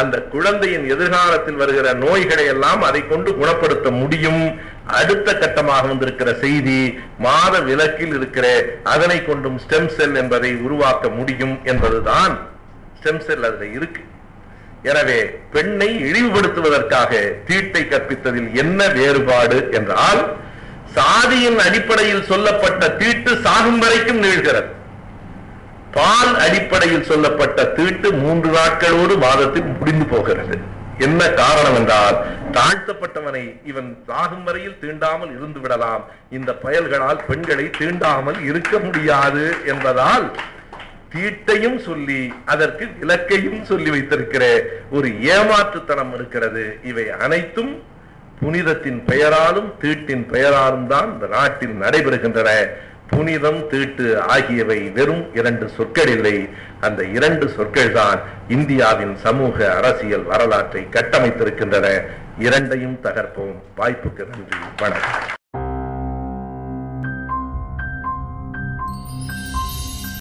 அந்த குழந்தையின் எதிர்காலத்தில் வருகிற நோய்களை எல்லாம் அதை கொண்டு குணப்படுத்த முடியும். அடுத்த கட்டமாக வந்திருக்கிற செய்தி, மாத விலக்கில் இருக்கிற அதனை கொண்டும் ஸ்டெம் செல் என்பதை உருவாக்க முடியும் என்பதுதான். ஸ்டெம் செல் அதுல இருக்கு. எனவே பெண்ணை இழிவுபடுத்துவதற்காக தீட்டை கற்பித்ததில் என்ன வேறுபாடு என்றால், சாதியின் அடிப்படையில் சொல்லப்பட்ட தீட்டு சாகும் வரைக்கும் நீள்கிறது. பால் அடிப்படையில் சொல்லப்பட்ட தீட்டு 3 நாட்களோடு மாதத்தில் முடிந்து போகிறது. என்ன காரணம் என்றால், தாழ்த்தப்பட்டவனை இவன் சாகும் வரையில் தீண்டாமல் இருந்து விடலாம், இந்த பயல்களால் பெண்களை தீண்டாமல் இருக்க முடியாது என்பதால் தீட்டையும் சொல்லி அதற்கு இலக்கையும் சொல்லி வைத்திருக்கிற ஒரு ஏமாற்றுத்தனம் இருக்கிறது. இவை அனைத்தும் புனிதத்தின் பெயராலும் தீட்டின் பெயராலும் தான் இந்த நாட்டில் நடைபெறுகின்றன. புனிதம், தீட்டு ஆகியவை வெறும் 2 சொற்கள் இல்லை. அந்த 2 சொற்கள் தான் இந்தியாவின் சமூக அரசியல் வரலாற்றை கட்டமைத்திருக்கின்றன. 2ஐயும் தகர்ப்போம். வாய்ப்புக்கு நன்றி. வணக்கம்.